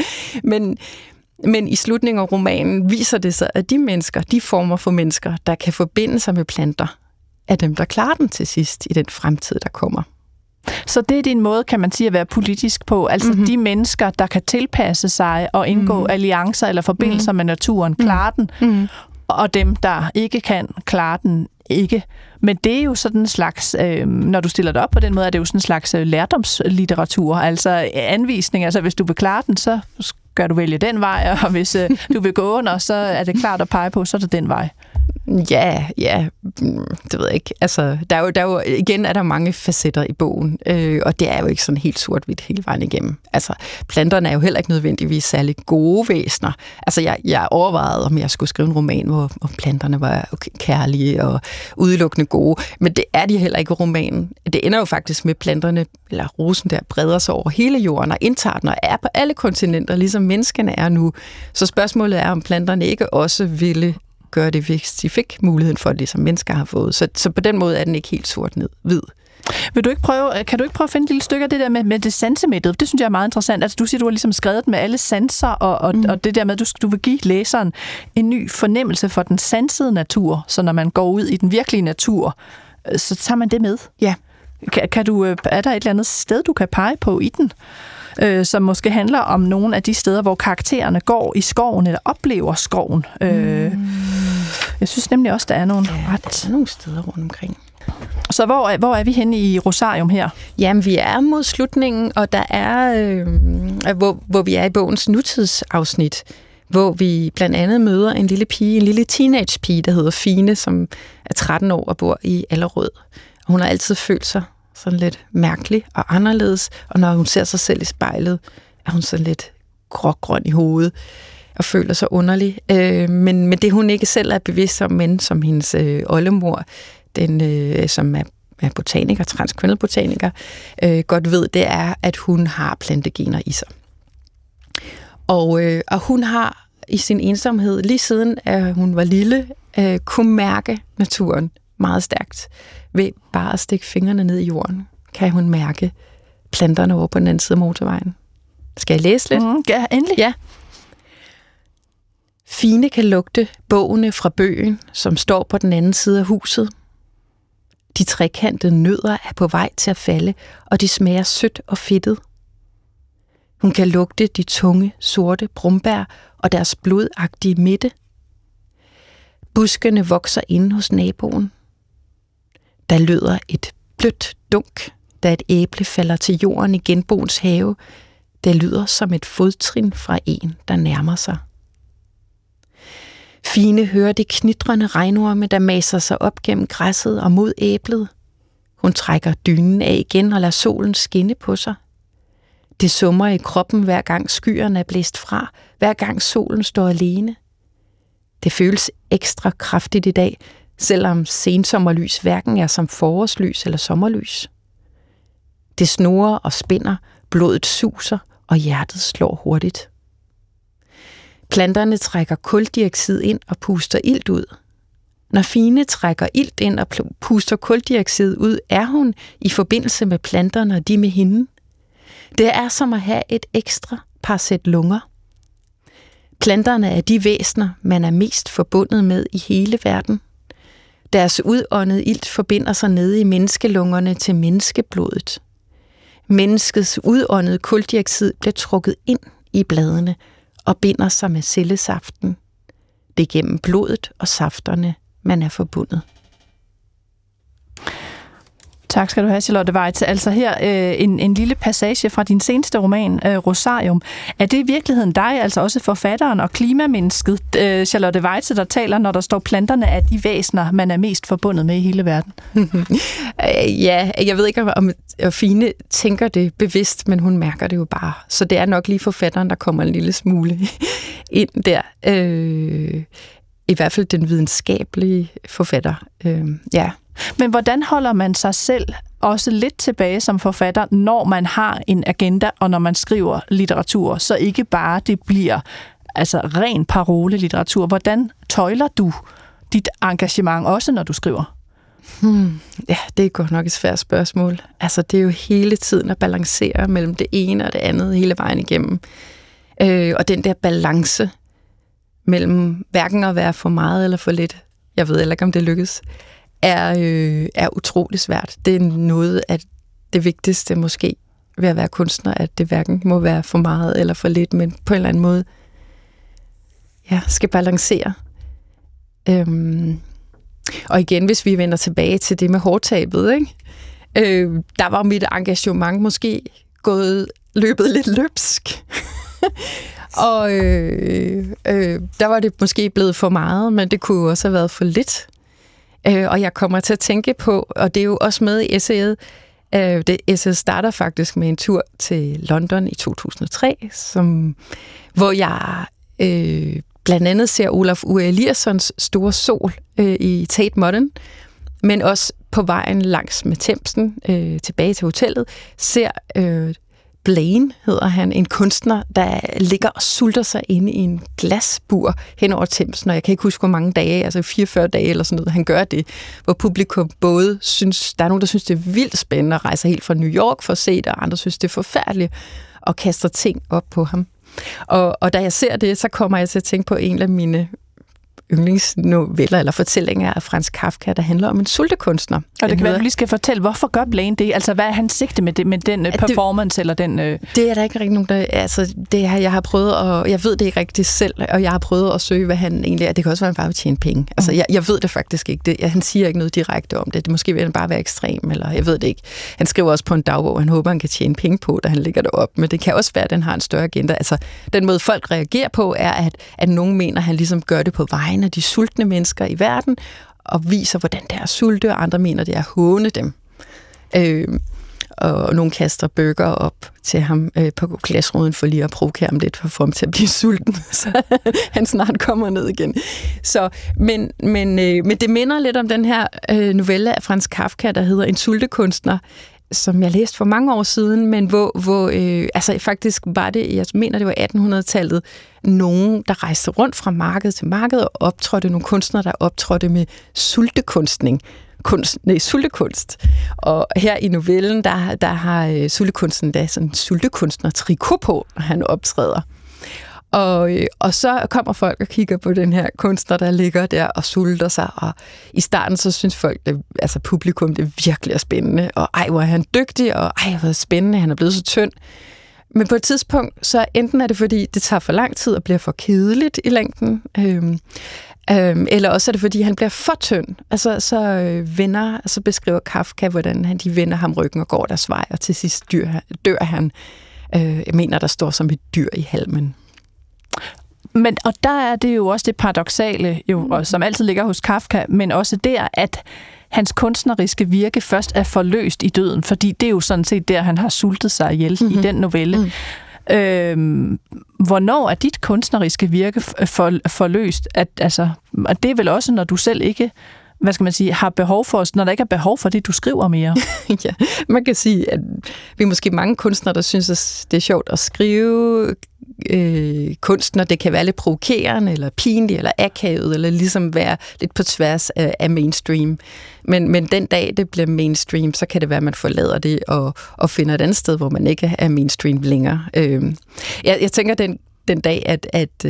men i slutningen af romanen viser det sig, at de mennesker, de former for mennesker, der kan forbinde sig med planter, er dem, der klarer dem til sidst i den fremtid, der kommer. Så det er din måde, kan man sige, at være politisk på. Altså de mennesker, der kan tilpasse sig og indgå alliancer eller forbindelser med naturen, klarer den. Og dem, der ikke kan, klarer den ikke. Men det er jo sådan en slags, når du stiller det op på den måde, er det jo sådan en slags lærdomslitteratur. Altså anvisning, altså hvis du vil klare den, så gør du vælge den vej, og hvis du vil gå under, så er det klart at pege på, så er det den vej. Ja, det ved jeg ikke. Altså, der er jo, igen er der mange facetter i bogen, og det er jo ikke sådan helt sort-hvidt hele vejen igennem. Altså, planterne er jo heller ikke nødvendigvis særlig gode væsener. Altså, jeg overvejede, om jeg skulle skrive en roman, hvor planterne var kærlige og udelukkende gode, men det er de heller ikke i romanen. Det ender jo faktisk med planterne, eller rosen der, breder sig over hele jorden og indtager den og er på alle kontinenter, ligesom menneskene er nu. Så spørgsmålet er, om planterne ikke også ville gøre det, hvis de fik muligheden for det, som mennesker har fået. Så på den måde er den ikke helt sort-hvid. Kan du ikke prøve at finde et lille stykke af det der med det sansemættede? Det synes jeg er meget interessant. Altså, du siger, du har ligesom skrevet med alle sanser, og det der med, at du vil give læseren en ny fornemmelse for den sansede natur, så når man går ud i den virkelige natur, så tager man det med. Ja. Er der et eller andet sted, du kan pege på i den, som måske handler om nogle af de steder, hvor karaktererne går i skoven eller oplever skoven? Jeg synes nemlig også, der er nogle nogle steder rundt omkring. Så hvor er vi henne i Rosarium her? Jamen, vi er mod slutningen, og der er, hvor vi er i bogens nutidsafsnit, hvor vi blandt andet møder en lille teenagepige, der hedder Fine, som er 13 år og bor i Allerød. Hun har altid følt sig sådan lidt mærkelig og anderledes, og når hun ser sig selv i spejlet, er hun sådan lidt grågrøn i hovedet og føler sig underlig. Men det hun ikke selv er bevidst om, men som hendes oldemor, som er botaniker, transkønnet botaniker, godt ved, det er, at hun har plantegener i sig. Og hun har i sin ensomhed, lige siden at hun var lille, kunne mærke naturen meget stærkt. Ved bare at stikke fingrene ned i jorden, kan hun mærke planterne over på den anden side af motorvejen. Skal jeg læse lidt? Ja, endelig. Ja. Fine kan lugte bogene fra bøgen, som står på den anden side af huset. De trekantede nødder er på vej til at falde, og de smager sødt og fedtet. Hun kan lugte de tunge, sorte brumbær og deres blodagtige midte. Buskene vokser inde hos naboen. Der lyder et blødt dunk, da et æble falder til jorden i genboens have. Det lyder som et fodtrin fra en, der nærmer sig. Fine hører det knitrende regnorme, der maser sig op gennem græsset og mod æblet. Hun trækker dynen af igen og lader solen skinne på sig. Det summer i kroppen, hver gang skyerne er blæst fra, hver gang solen står alene. Det føles ekstra kraftigt i dag, selvom sensommerlys hverken er som forårslys eller sommerlys. Det snorer og spænder, blodet suser, og hjertet slår hurtigt. Planterne trækker kuldioxid ind og puster ilt ud. Når Fine trækker ilt ind og puster kuldioxid ud, er hun i forbindelse med planterne og de med hende. Det er som at have et ekstra par sæt lunger. Planterne er de væsener, man er mest forbundet med i hele verden. Deres udåndede ilt forbinder sig nede i menneskelungerne til menneskeblodet. Menneskets udåndede kuldioxid bliver trukket ind i bladene og binder sig med cellesaften. Det er gennem blodet og safterne, man er forbundet. Tak skal du have, Charlotte Weitz. Altså her en lille passage fra din seneste roman, Rosarium. Er det i virkeligheden dig, altså også forfatteren og klimamindsket, Charlotte Weitz, der taler, når der står planterne af de væsener, man er mest forbundet med i hele verden? Ja, jeg ved ikke, om Fine tænker det bevidst, men hun mærker det jo bare. Så det er nok lige forfatteren, der kommer en lille smule ind der. I hvert fald den videnskabelige forfatter, ja. Men hvordan holder man sig selv også lidt tilbage som forfatter, når man har en agenda, og når man skriver litteratur, så ikke bare det bliver altså ren parolelitteratur? Hvordan tøjler du dit engagement også, når du skriver? Ja, det er godt nok et svært spørgsmål. Altså, det er jo hele tiden at balancere mellem det ene og det andet hele vejen igennem. Og den der balance mellem hverken at være for meget eller for lidt, jeg ved heller ikke, om det lykkes, er utrolig svært. Det er noget af det vigtigste måske ved at være kunstner, at det hverken må være for meget eller for lidt, men på en eller anden måde skal balancere. Og igen, hvis vi vender tilbage til det med hårdtabet, ikke? Der var mit engagement måske løbet lidt løbsk. Og der var det måske blevet for meget, men det kunne også have været for lidt. Og jeg kommer til at tænke på, og det er jo også med i essayet, det essayet starter faktisk med en tur til London i 2003, hvor jeg blandt andet ser Olaf U. Eliassons store sol i Tate Modern, men også på vejen langs med Thamesen tilbage til hotellet, ser Blaine, hedder han, en kunstner, der ligger og sulter sig inde i en glasbur hen over Thamesen, og jeg kan ikke huske, hvor mange dage, altså 44 dage eller sådan noget, han gør det, hvor publikum både synes, der er nogen, der synes, det er vildt spændende at rejse helt fra New York for at se det, og andre synes, det er forfærdeligt, og kaster ting op på ham. Og da jeg ser det, så kommer jeg til at tænke på en af mine yndlingsnoveller eller fortællinger af Franz Kafka, der handler om en sultekunstner. Og det kan være, du lige skal fortælle, hvorfor gør Blaine det? Altså, hvad er hans sigte med, det, med den performance eller den... Det er der ikke rigtig nogen, der... Altså, det her, jeg har prøvet at... Jeg ved det ikke rigtigt selv, og jeg har prøvet at søge, hvad han egentlig er. Det kan også være, at han bare vil tjene penge. Altså, jeg ved det faktisk ikke. Han siger ikke noget direkte om det. Det måske vil han bare være ekstrem, eller jeg ved det ikke. Han skriver også på en dagbog, han håber, han kan tjene penge på, da han ligger derop. Men det kan også være, at den har en større agenda. Altså, den måde, folk reagerer på, er, at nogen mener, han ligesom gør det på vejen af de sultne mennesker i verden, og viser, hvordan det er sulte, og andre mener, det er at håne dem. Og nogle kaster burger op til ham på glasruden for lige at provokere ham lidt, for at få ham til at blive sulten, så han snart kommer ned igen. Så, men det minder lidt om den her novelle af Franz Kafka, der hedder En sultekunstner, som jeg læste for mange år siden, men hvor altså faktisk var det, jeg mener det var 1800-tallet, nogen, der rejste rundt fra marked til marked og optrådte nogle kunstnere, der optrådte med sultekunst. Og her i novellen, der har sultekunsten da sådan en sultekunstner-trikot på, når han optræder. Og så kommer folk og kigger på den her kunstner, der ligger der og sulter sig, og i starten så synes folk, altså publikum, det virkelig er spændende, og ej, hvor er han dygtig, og ej, hvor er spændende, han er blevet så tynd. Men på et tidspunkt, så enten er det, fordi det tager for lang tid og bliver for kedeligt i længden, eller også er det, fordi han bliver for tynd. Altså, så beskriver Kafka, hvordan de vender ham ryggen og går deres vej, og til sidst dør han. Jeg mener, der står som et dyr i halmen. Men, og der er det jo også det paradoksale, jo, som altid ligger hos Kafka, men også der, at hans kunstneriske virke først er forløst i døden, fordi det er jo sådan set der, han har sultet sig ihjel i den novelle. Hvornår er dit kunstneriske virke forløst? Og det er vel også, når du selv ikke... hvad skal man sige, har behov for os, når der ikke er behov for det, du skriver mere? Ja, man kan sige, at vi er måske mange kunstnere, der synes, at det er sjovt at skrive kunst, når det kan være lidt provokerende, eller pinligt, eller akavet, eller ligesom være lidt på tværs af mainstream. Men den dag, det bliver mainstream, så kan det være, at man forlader det og finder et andet sted, hvor man ikke er mainstream længere. Jeg tænker, den dag, at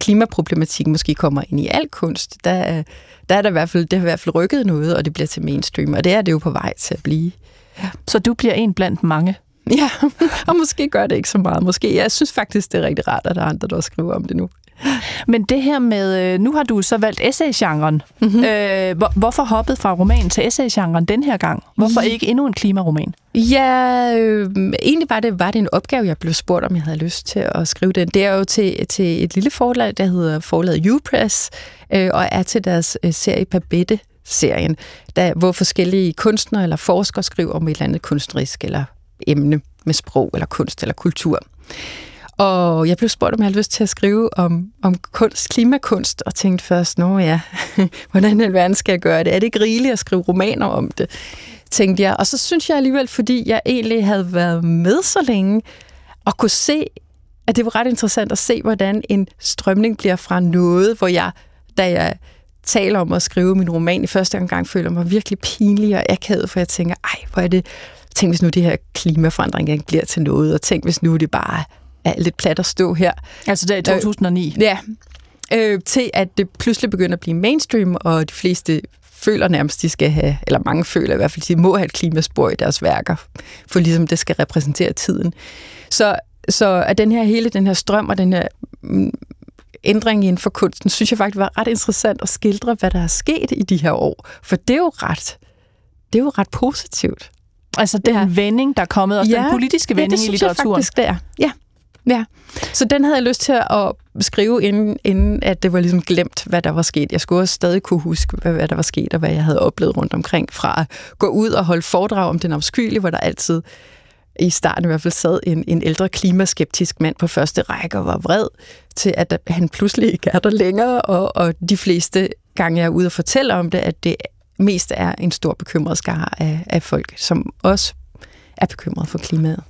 klimaproblematikken måske kommer ind i al kunst, der er der i hvert fald, det har i hvert fald rykket noget, og det bliver til mainstream, og det er det jo på vej til at blive. Ja. Så du bliver en blandt mange? Ja, og måske gør det ikke så meget. Måske. Jeg synes faktisk, det er rigtig rart, at der er andre, der skriver om det nu. Men det her med, nu har du så valgt essay-genren. Hvorfor hoppede fra romanen til essay-genren den her gang? Hvorfor ikke endnu en klimaroman? Ja, egentlig var det en opgave, jeg blev spurgt, om jeg havde lyst til at skrive den. Det er jo til et lille forlag, der hedder forlaget U-Press, og er til deres serie Babette-serien, hvor forskellige kunstnere eller forskere skriver om et eller andet kunstnerisk eller emne med sprog eller kunst eller kultur. Og jeg blev spurgt, om jeg havde lyst til at skrive om kunst, klimakunst, og tænkte først, hvordan i alverden skal jeg gøre det? Er det ikke rigeligt at skrive romaner om det, tænkte jeg. Og så synes jeg alligevel, fordi jeg egentlig havde været med så længe, og kunne se, at det var ret interessant at se, hvordan en strømning bliver fra noget, hvor jeg, da jeg taler om at skrive min roman i første omgang, føler mig virkelig pinlig og akavet, for jeg tænker, hvor er det... Tænk, hvis nu det her klimaforandring bliver til noget, og tænk, hvis nu det bare er lidt plat at stå her. Altså der i 2009? Ja. Til at det pludselig begynder at blive mainstream, og de fleste føler nærmest, de skal have, eller mange føler i hvert fald, de må have et klimaspor i deres værker, for ligesom det skal repræsentere tiden. Så at den her strøm og den her ændring inden for kunsten, synes jeg faktisk var ret interessant at skildre, hvad der er sket i de her år. For det er jo ret positivt. Altså den vending, der er kommet, og den politiske vending i litteraturen. Det synes jeg faktisk, det er. Ja. Så den havde jeg lyst til at skrive, inden at det var ligesom glemt, hvad der var sket. Jeg skulle også stadig kunne huske, hvad der var sket, og hvad jeg havde oplevet rundt omkring, fra at gå ud og holde foredrag om Den Afskyelige, hvor der altid, i starten i hvert fald, sad en ældre klimaskeptisk mand på første række og var vred, til at han pludselig ikke er der længere, og de fleste gange, jeg er ude og fortæller om det, at det mest er en stor bekymret skare af folk, som også er bekymret for klimaet.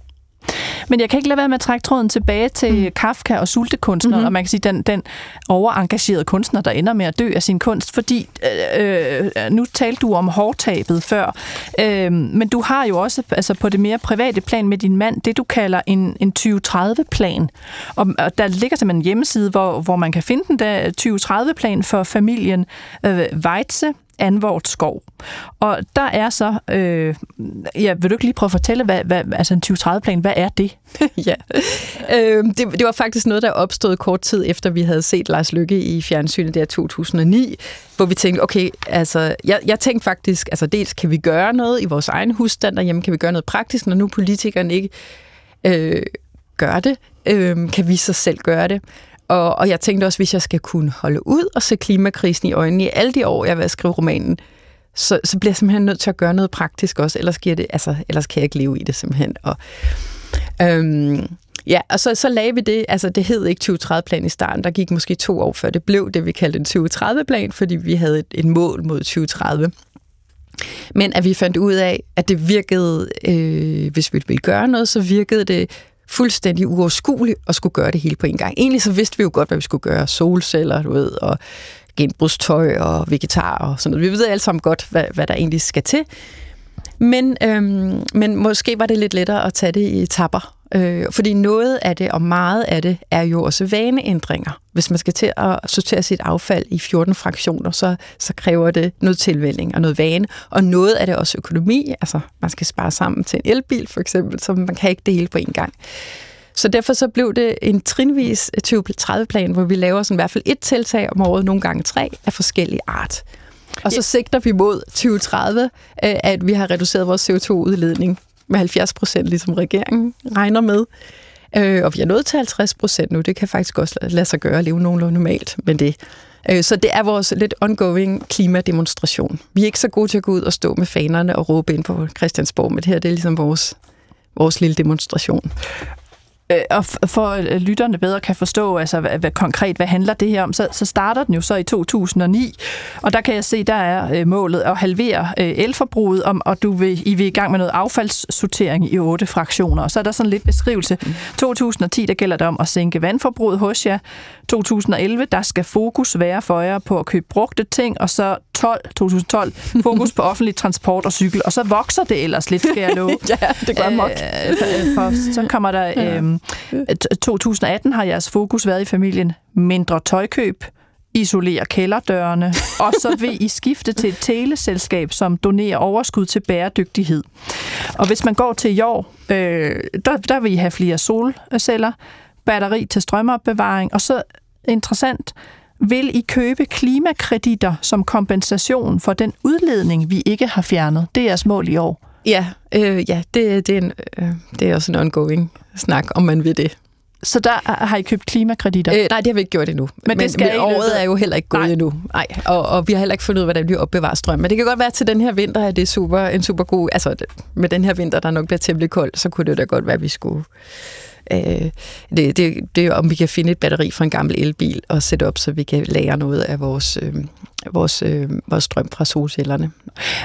Men jeg kan ikke lade være med at trække tråden tilbage til Kafka og sultekunstneren, og man kan sige, den overengagerede kunstner, der ender med at dø af sin kunst, fordi nu talte du om hårdtabet før, men du har jo også altså på det mere private plan med din mand, det du kalder en 2030-plan, og der ligger simpelthen en hjemmeside, hvor man kan finde den der 2030-plan for familien Weitze, Anvort Skov. Og der er så... vil du ikke lige prøve at fortælle, hvad en 2030-plan, hvad er det? Ja. Det var faktisk noget, der opstod kort tid efter, vi havde set Lars Løkke i fjernsynet der 2009, hvor vi tænkte, okay, altså... Jeg tænkte faktisk, altså dels kan vi gøre noget i vores egen husstand, derhjemme kan vi gøre noget praktisk, når nu politikerne ikke gør det, kan vi så selv gøre det. Og jeg tænkte også, hvis jeg skal kunne holde ud og se klimakrisen i øjnene i alle de år, jeg var ved at skrive romanen, så bliver jeg simpelthen nødt til at gøre noget praktisk også, ellers kan jeg ikke leve i det simpelthen. Og så lagde vi det, altså det hed ikke 2030-plan i starten, der gik måske 2 år før det blev det, vi kaldte en 2030-plan, fordi vi havde et mål mod 2030. Men at vi fandt ud af, at det virkede, hvis vi ville gøre noget, så virkede det fuldstændig uoverskueligt at skulle gøre det hele på en gang. Egentlig så vidste vi jo godt, hvad vi skulle gøre. Solceller, og genbrugstøj og vegetar og sådan noget. Vi ved alle sammen godt, hvad der egentlig skal til. Men måske var det lidt lettere at tage det i etapper. Fordi noget af det, og meget af det, er jo også vaneændringer. Hvis man skal til at sortere sit affald i 14 fraktioner, så kræver det noget tilvænning og noget vane. Og noget af det også økonomi. Altså, man skal spare sammen til en elbil, for eksempel, så man kan ikke det hele på en gang. Så derfor så blev det en trinvis 2030-plan, hvor vi laver sådan i hvert fald 1 tiltag om året, nogle gange 3, af forskellige art. Og så sigter vi mod 2030, at vi har reduceret vores CO2-udledning med 70%, ligesom regeringen regner med. Og vi er nået til 50% nu. Det kan faktisk også lade sig gøre at leve nogenlunde normalt med det. Så det er vores lidt ongoing klimademonstration. Vi er ikke så gode til at gå ud og stå med fanerne og råbe ind på Christiansborg, men det her, det er ligesom vores lille demonstration. Og for at lytterne bedre kan forstå, altså hvad handler det her om, så starter den jo så i 2009, og der kan jeg se, der er målet at halvere elforbruget, og I vil i gang med noget affaldssortering i 8 fraktioner, og så er der sådan lidt beskrivelse. 2010, der gælder det om at sænke vandforbruget hos jer. 2011, der skal fokus være for jer på at købe brugte ting, og så 2012, fokus på offentlig transport og cykel, og så vokser det ellers lidt, skal jeg love. Ja, det gør nok. Så kommer der... 2018 har jeres fokus været i familien mindre tøjkøb, isolere kælderdørene, og så vil I skifte til et teleselskab, som donerer overskud til bæredygtighed. Og hvis man går til i år, der vil I have flere solceller, batteri til strømopbevaring, og så interessant, vil I købe klimakreditter som kompensation for den udledning, vi ikke har fjernet. Det er jeres mål i år. Ja, det er også en ongoing snak, om man vil det. Så der har I købt klimakreditter? Nej, det har vi ikke gjort endnu. Men året er jo heller ikke gået endnu. Nej, og vi har heller ikke fundet ud, hvordan vi opbevarer strøm. Men det kan godt være, til den her vinter, at det er super god... Altså, med den her vinter, der nok bliver temmelig kold, så kunne det da godt være, at vi skulle Det er, om vi kan finde et batteri fra en gammel elbil og sætte op, så vi kan lagre noget af vores strøm fra solcellerne.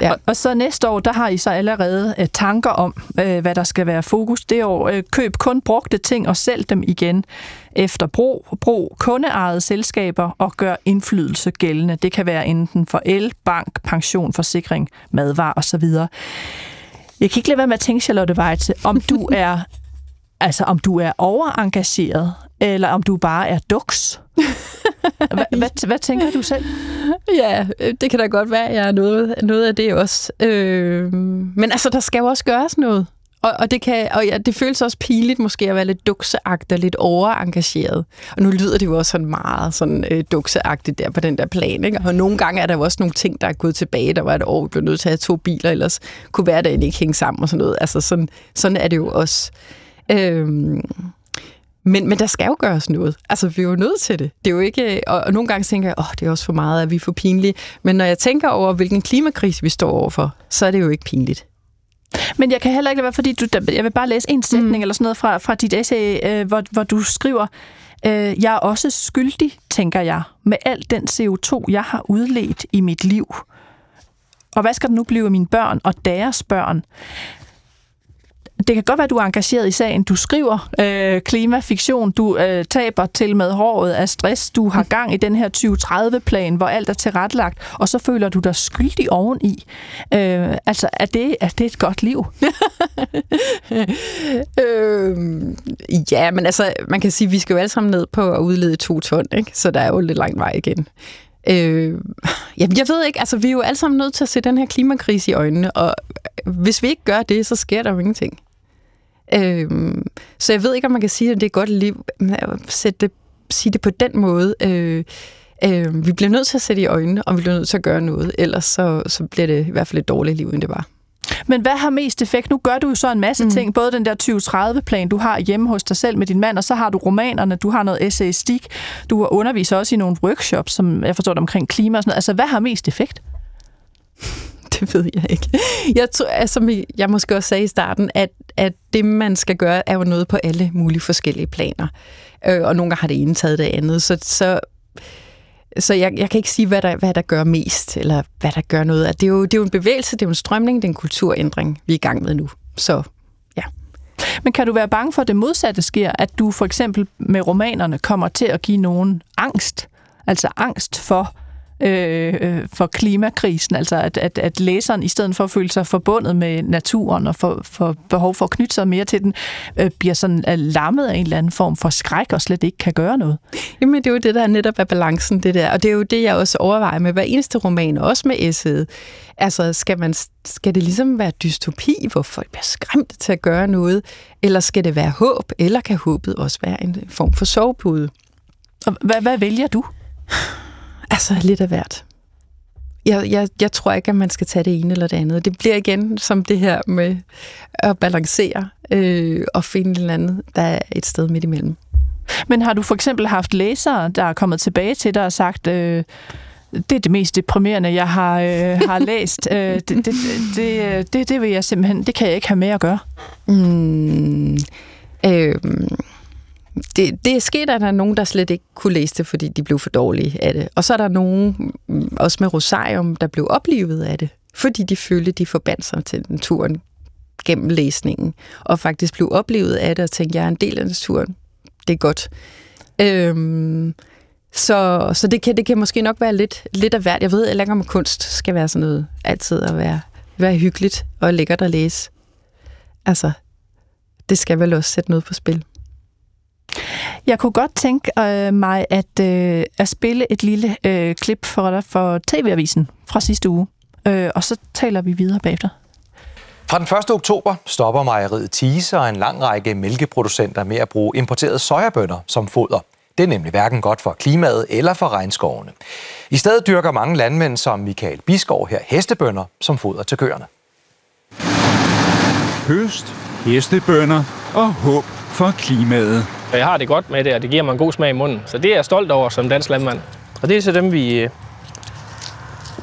Ja. Og så næste år, der har I så allerede tanker om, hvad der skal være fokus. Det år køb kun brugte ting og sælg dem igen efter brug kundeejede selskaber og gør indflydelse gældende. Det kan være enten for el, bank, pension, forsikring, madvarer osv. Jeg kan ikke lade være med at tænke, Charlotte Weitzel, om du er overengageret, eller om du bare er duks. Hvad tænker du selv? Ja, det kan da godt være, jeg er noget af det også. Men altså, der skal jo også gøres noget. Det føles også pinligt måske at være lidt dukseagtig og lidt overengageret. Og nu lyder det jo også sådan meget dukseagtigt der på den der plan, ikke? Og nogle gange er der jo også nogle ting, der er gået tilbage. Der var et år, vi blev nødt til at have 2 biler, ellers kunne hverdagen ikke hænge sammen og sådan noget. Altså sådan er det jo også. Men der skal jo gøres noget. Altså, vi er jo nødt til det. Det er jo ikke, og nogle gange tænker jeg, det er også for meget, at vi er for pinlige. Men når jeg tænker over, hvilken klimakrise vi står overfor, så er det jo ikke pinligt. Men jeg kan heller ikke lade være, fordi jeg vil bare læse en sætning eller sådan noget fra dit essay, hvor du skriver, jeg er også skyldig, tænker jeg, med al den CO2, jeg har udledt i mit liv. Og hvad skal det nu blive af mine børn og deres børn? Det kan godt være, at du er engageret i sagen. Du skriver klimafiktion, du taber til med håret af stress, du har gang i den her 2030-plan, hvor alt er tilrettelagt, og så føler du dig skyldig oveni. Altså, er det et godt liv? Ja, men altså, man kan sige, at vi skal jo alle sammen ned på at udlede 2 ton, ikke? Så der er jo lidt lang vej igen. Jeg ved ikke, altså vi er jo alle sammen nødt til at se den her klimakrise i øjnene, og hvis vi ikke gør det, så sker der jo ingenting. Så jeg ved ikke, om man kan sige, at det er et godt liv at sige det på den måde. Vi bliver nødt til at se det i øjnene, og vi bliver nødt til at gøre noget, ellers så bliver det i hvert fald et dårligt liv, end det var. Men hvad har mest effekt? Nu gør du jo så en masse ting, både den der 2030-plan, du har hjemme hos dig selv med din mand, og så har du romanerne, du har noget essayistik, du underviser også i nogle workshops, som jeg forstår det, omkring klima og sådan noget. Altså, hvad har mest effekt? Det ved jeg ikke. Jeg tror, som jeg måske også sagde i starten, at det, man skal gøre, er jo noget på alle mulige forskellige planer. Og nogle gange har det ene taget det andet, Så jeg kan ikke sige, hvad der gør mest, eller hvad der gør noget. Det er jo en bevægelse, det er jo en strømning, det er en kulturændring, vi er i gang med nu. Så ja. Men kan du være bange for, at det modsatte sker, at du for eksempel med romanerne kommer til at give nogen angst? Altså angst for klimakrisen, altså at læseren i stedet for at føle sig forbundet med naturen og for behov for at knytte sig mere til den, bliver sådan lammet af en eller anden form for skræk og slet ikke kan gøre noget. Jamen det er jo det, der netop er balancen, det der, og det er jo det, jeg også overvejer med hver eneste roman, også med essayet. Altså skal det ligesom være dystopi, hvor folk bliver skræmt til at gøre noget, eller skal det være håb, eller kan håbet også være en form for sovepude? Og hvad vælger du? Altså, lidt af hvert. Jeg tror ikke, at man skal tage det ene eller det andet. Det bliver igen som det her med at balancere og finde et eller andet, der er et sted midt imellem. Men har du for eksempel haft læsere, der er kommet tilbage til dig og sagt, det er det mest deprimerende, jeg har læst. Det vil jeg simpelthen, det kan jeg ikke have med at gøre. Det er sket, at der er nogen, der slet ikke kunne læse det, fordi de blev for dårlige af det. Og så er der nogen, også med Rosarium, der blev oplivet af det, fordi de følte, de forbandt sig til naturen gennem læsningen. Og faktisk blev oplivet af det og tænkte, jeg er en del af naturen. Det er godt. Så det kan måske nok være lidt af hvert. Jeg ved ikke, om kunst skal være sådan noget altid at være hyggeligt og lækkert at læse. Altså, det skal vel også sætte noget på spil. Jeg kunne godt tænke mig at spille et lille klip for dig for TV-avisen fra sidste uge, og så taler vi videre bagefter. Fra den 1. oktober stopper mejeriet Thise og en lang række mælkeproducenter med at bruge importerede sojabønner som foder. Det er nemlig hverken godt for klimaet eller for regnskovene. I stedet dyrker mange landmænd som Mikael Biskov her hestebønner som foder til køerne. Høst, hestebønner og håb for klimaet. Jeg har det godt med det, og det giver mig en god smag i munden. Så det er jeg stolt over som dansk landmand. Og det er så dem, vi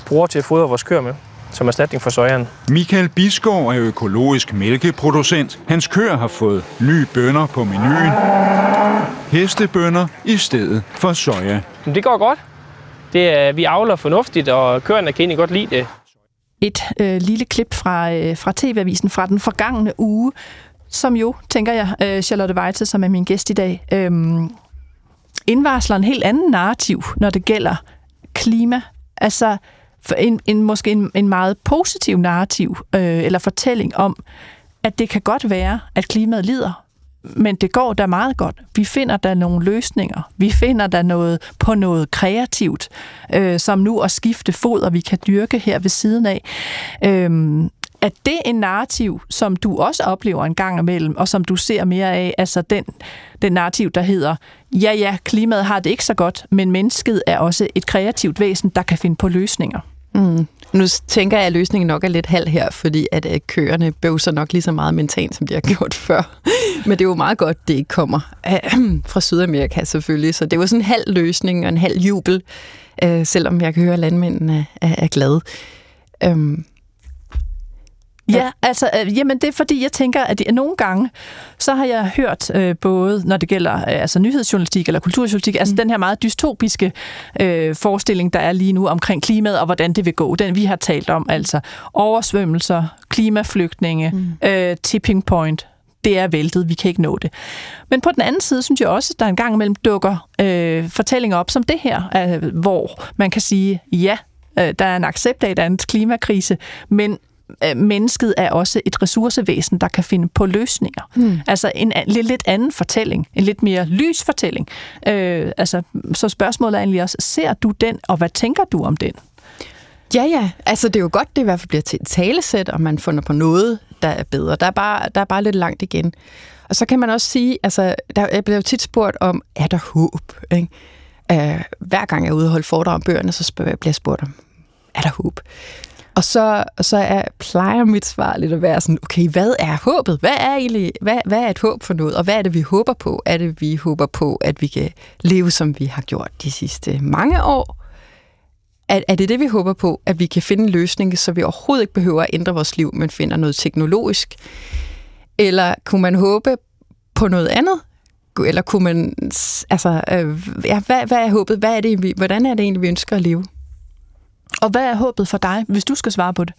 bruger til at fodre vores køer med. som erstatning for sojaen. Mikael Biskov er økologisk mælkeproducent. Hans køer har fået nye bønner på menuen. Hestebønner i stedet for soja. Men det går godt. Vi avler fornuftigt, og køerne kan egentlig godt lide det. Et lille klip fra TV-avisen fra den forgangne uge, som jo, tænker jeg, Charlotte Weitzel, som er min gæst i dag, indvarsler en helt anden narrativ, når det gælder klima. Altså måske en meget positiv narrativ eller fortælling om, at det kan godt være, at klimaet lider, men det går da meget godt. Vi finder da nogle løsninger. Vi finder da noget kreativt, som nu at skifte fod, og vi kan dyrke her ved siden af. Er det en narrativ, som du også oplever en gang imellem, og som du ser mere af, altså den narrativ, der hedder, ja, klimaet har det ikke så godt, men mennesket er også et kreativt væsen, der kan finde på løsninger? Mm. Nu tænker jeg, at løsningen nok er lidt halv her, fordi at køerne bøvser nok lige så meget mentalt, som de har gjort før. Men det er jo meget godt, det ikke kommer fra Sydamerika selvfølgelig. Så det er jo sådan en halv løsning og en halv jubel, selvom jeg kan høre, at landmændene er glade. Ja, altså, jamen det er fordi, jeg tænker, at nogle gange, så har jeg hørt både, når det gælder altså nyhedsjournalistik eller kulturjournalistik, altså den her meget dystopiske forestilling, der er lige nu omkring klimaet og hvordan det vil gå. Den vi har talt om, altså oversvømmelser, klimaflygtninge, tipping point, det er væltet, vi kan ikke nå det. Men på den anden side, synes jeg også, at der en gang imellem dukker fortællinger op som det her, hvor man kan sige, ja, der er en accept af en klimakrise, men mennesket er også et ressourcevæsen, der kan finde på løsninger. Altså en lidt anden fortælling, en lidt mere lys fortælling. Så spørgsmålet er egentlig også, ser du den, og hvad tænker du om den? Ja, altså det er jo godt, det i hvert fald bliver til et talesæt, og man finder på noget, der er bedre. Der er bare lidt langt igen. Og så kan man også sige, altså jeg bliver jo tit spurgt om, er der håb? Ikke? Hver gang jeg er ude og holde foredrag om bøgerne, så bliver jeg spurgt om, er der håb? Og så plejer mit svar lidt at være sådan, okay, hvad er håbet? Hvad er et håb for noget? Og hvad er det, vi håber på? Er det, vi håber på, at vi kan leve, som vi har gjort de sidste mange år? Er det, vi håber på, at vi kan finde en løsning, så vi overhovedet ikke behøver at ændre vores liv, men finder noget teknologisk? Eller kunne man håbe på noget andet? Eller kunne man, hvad er håbet? Hvad er det, hvordan er det egentlig, vi ønsker at leve? Og hvad er håbet for dig, hvis du skal svare på det?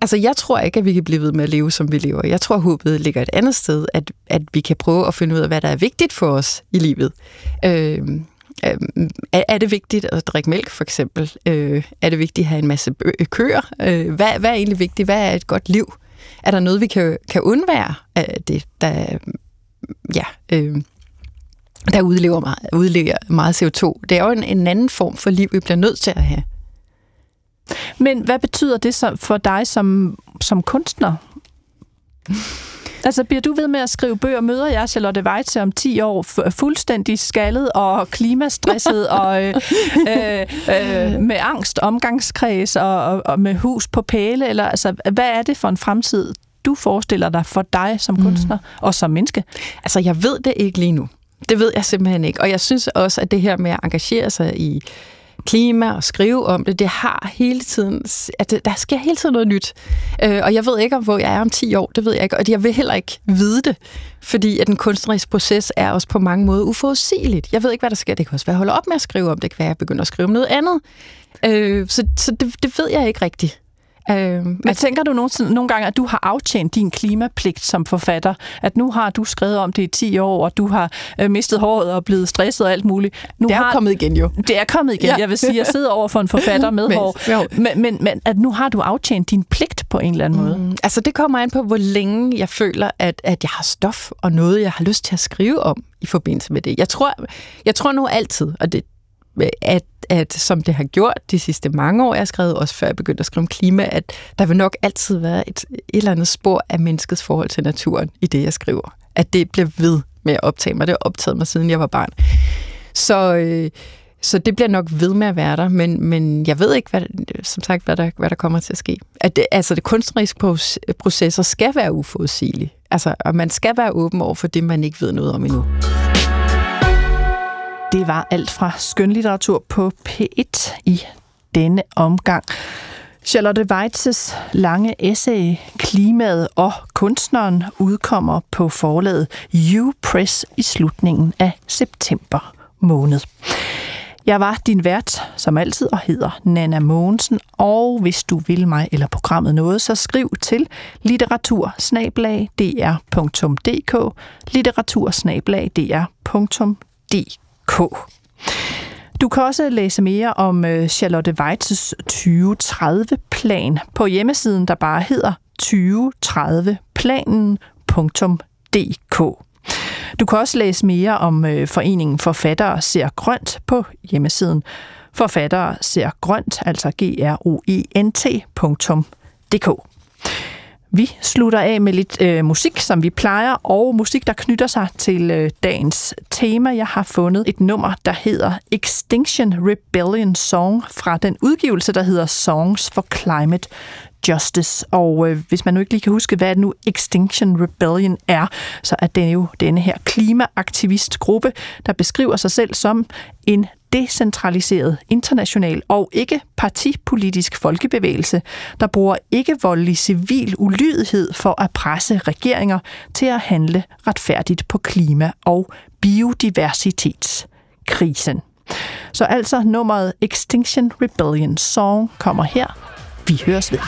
Altså, jeg tror ikke, at vi kan blive ved med at leve, som vi lever. Jeg tror, håbet ligger et andet sted, at vi kan prøve at finde ud af, hvad der er vigtigt for os i livet. Er det vigtigt at drikke mælk, for eksempel? Er det vigtigt at have en masse køer? Hvad er egentlig vigtigt? Hvad er et godt liv? Er der noget, vi kan undvære af det, der udlever meget CO2? Det er jo en anden form for liv, vi bliver nødt til at have. Men hvad betyder det så for dig som kunstner? Altså, bliver du ved med at skrive bøger? Møder jeg Charlotte Weitzel om 10 år fuldstændig skaldet og klimastresset og med angst, omgangskreds og med hus på pæle? Eller, altså, hvad er det for en fremtid, du forestiller dig for dig som kunstner og som menneske? Altså, jeg ved det ikke lige nu. Det ved jeg simpelthen ikke. Og jeg synes også, at det her med at engagere sig i klima og skrive om det, der sker hele tiden noget nyt. Og jeg ved ikke, hvor jeg er om 10 år, det ved jeg ikke, og jeg vil heller ikke vide det, fordi at den kunstneriske proces er også på mange måder uforudsigeligt. Jeg ved ikke, hvad der sker. Det kan også være, at jeg holder op med at skrive om det, kan være, at jeg begynder at skrive om noget andet. Så det ved jeg ikke rigtigt. Men tænker du nogle gange, at du har aftjent din klimapligt som forfatter? At nu har du skrevet om det i 10 år, og du har mistet håret og blevet stresset og alt muligt. Det er kommet igen. Ja. Jeg vil sige, at jeg sidder over for en forfatter med hår. Men at nu har du aftjent din pligt på en eller anden måde. Altså det kommer an på, hvor længe jeg føler, at jeg har stof og noget, jeg har lyst til at skrive om i forbindelse med det. Jeg tror nu altid, og det at som det har gjort de sidste mange år, jeg har skrevet, også før jeg begyndte at skrive om klima, at der vil nok altid være et eller andet spor af menneskets forhold til naturen i det, jeg skriver. At det bliver ved med at optage mig. Det har optaget mig, siden jeg var barn. Så det bliver nok ved med at være der, men jeg ved ikke, hvad der kommer til at ske. Det kunstneriske processer skal være uforudsigelige. Altså, og man skal være åben over for det, man ikke ved noget om endnu. Det var alt fra skønlitteratur på P1 i denne omgang. Charlotte Weitzels lange essay Klimaet og Kunstneren udkommer på forlaget U-Press i slutningen af september måned. Jeg var din vært, som altid, og hedder Nana Mogensen. Og hvis du vil mig eller programmet noget, så skriv til litteratur@dr.dk litteratur@dr.dk. Du kan også læse mere om Charlotte Weitzels 2030-plan på hjemmesiden, der bare hedder 2030planen.dk. Du kan også læse mere om foreningen Forfattere Ser Grønt på hjemmesiden Forfattere Ser Grønt, altså grønt.dk. Vi slutter af med lidt musik, som vi plejer, og musik, der knytter sig til dagens tema. Jeg har fundet et nummer, der hedder Extinction Rebellion Song fra den udgivelse, der hedder Songs for Climate Justice. Og hvis man nu ikke lige kan huske, hvad nu Extinction Rebellion er, så er det jo denne her klimaaktivistgruppe, der beskriver sig selv som en decentraliseret, international og ikke partipolitisk folkebevægelse, der bruger ikke voldelig civil ulydighed for at presse regeringer til at handle retfærdigt på klima- og biodiversitetskrisen. Så altså nummeret Extinction Rebellion Song kommer her. Vi høres ved.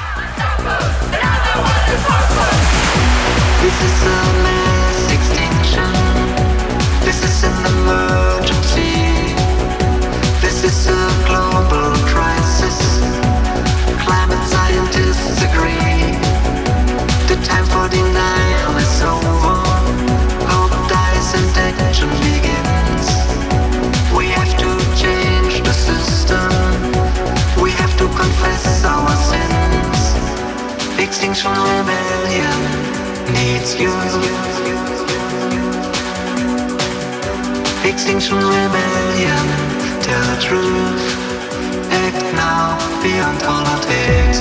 This is a mass extinction. This is an emergency. This is a global crisis. Climate scientists agree. The time for denial is over. Hope dies and action begins. We have to change the system. We have to confess our sins. Extinction Rebellion needs you. Extinction Rebellion, tell the truth. Act now, beyond politics.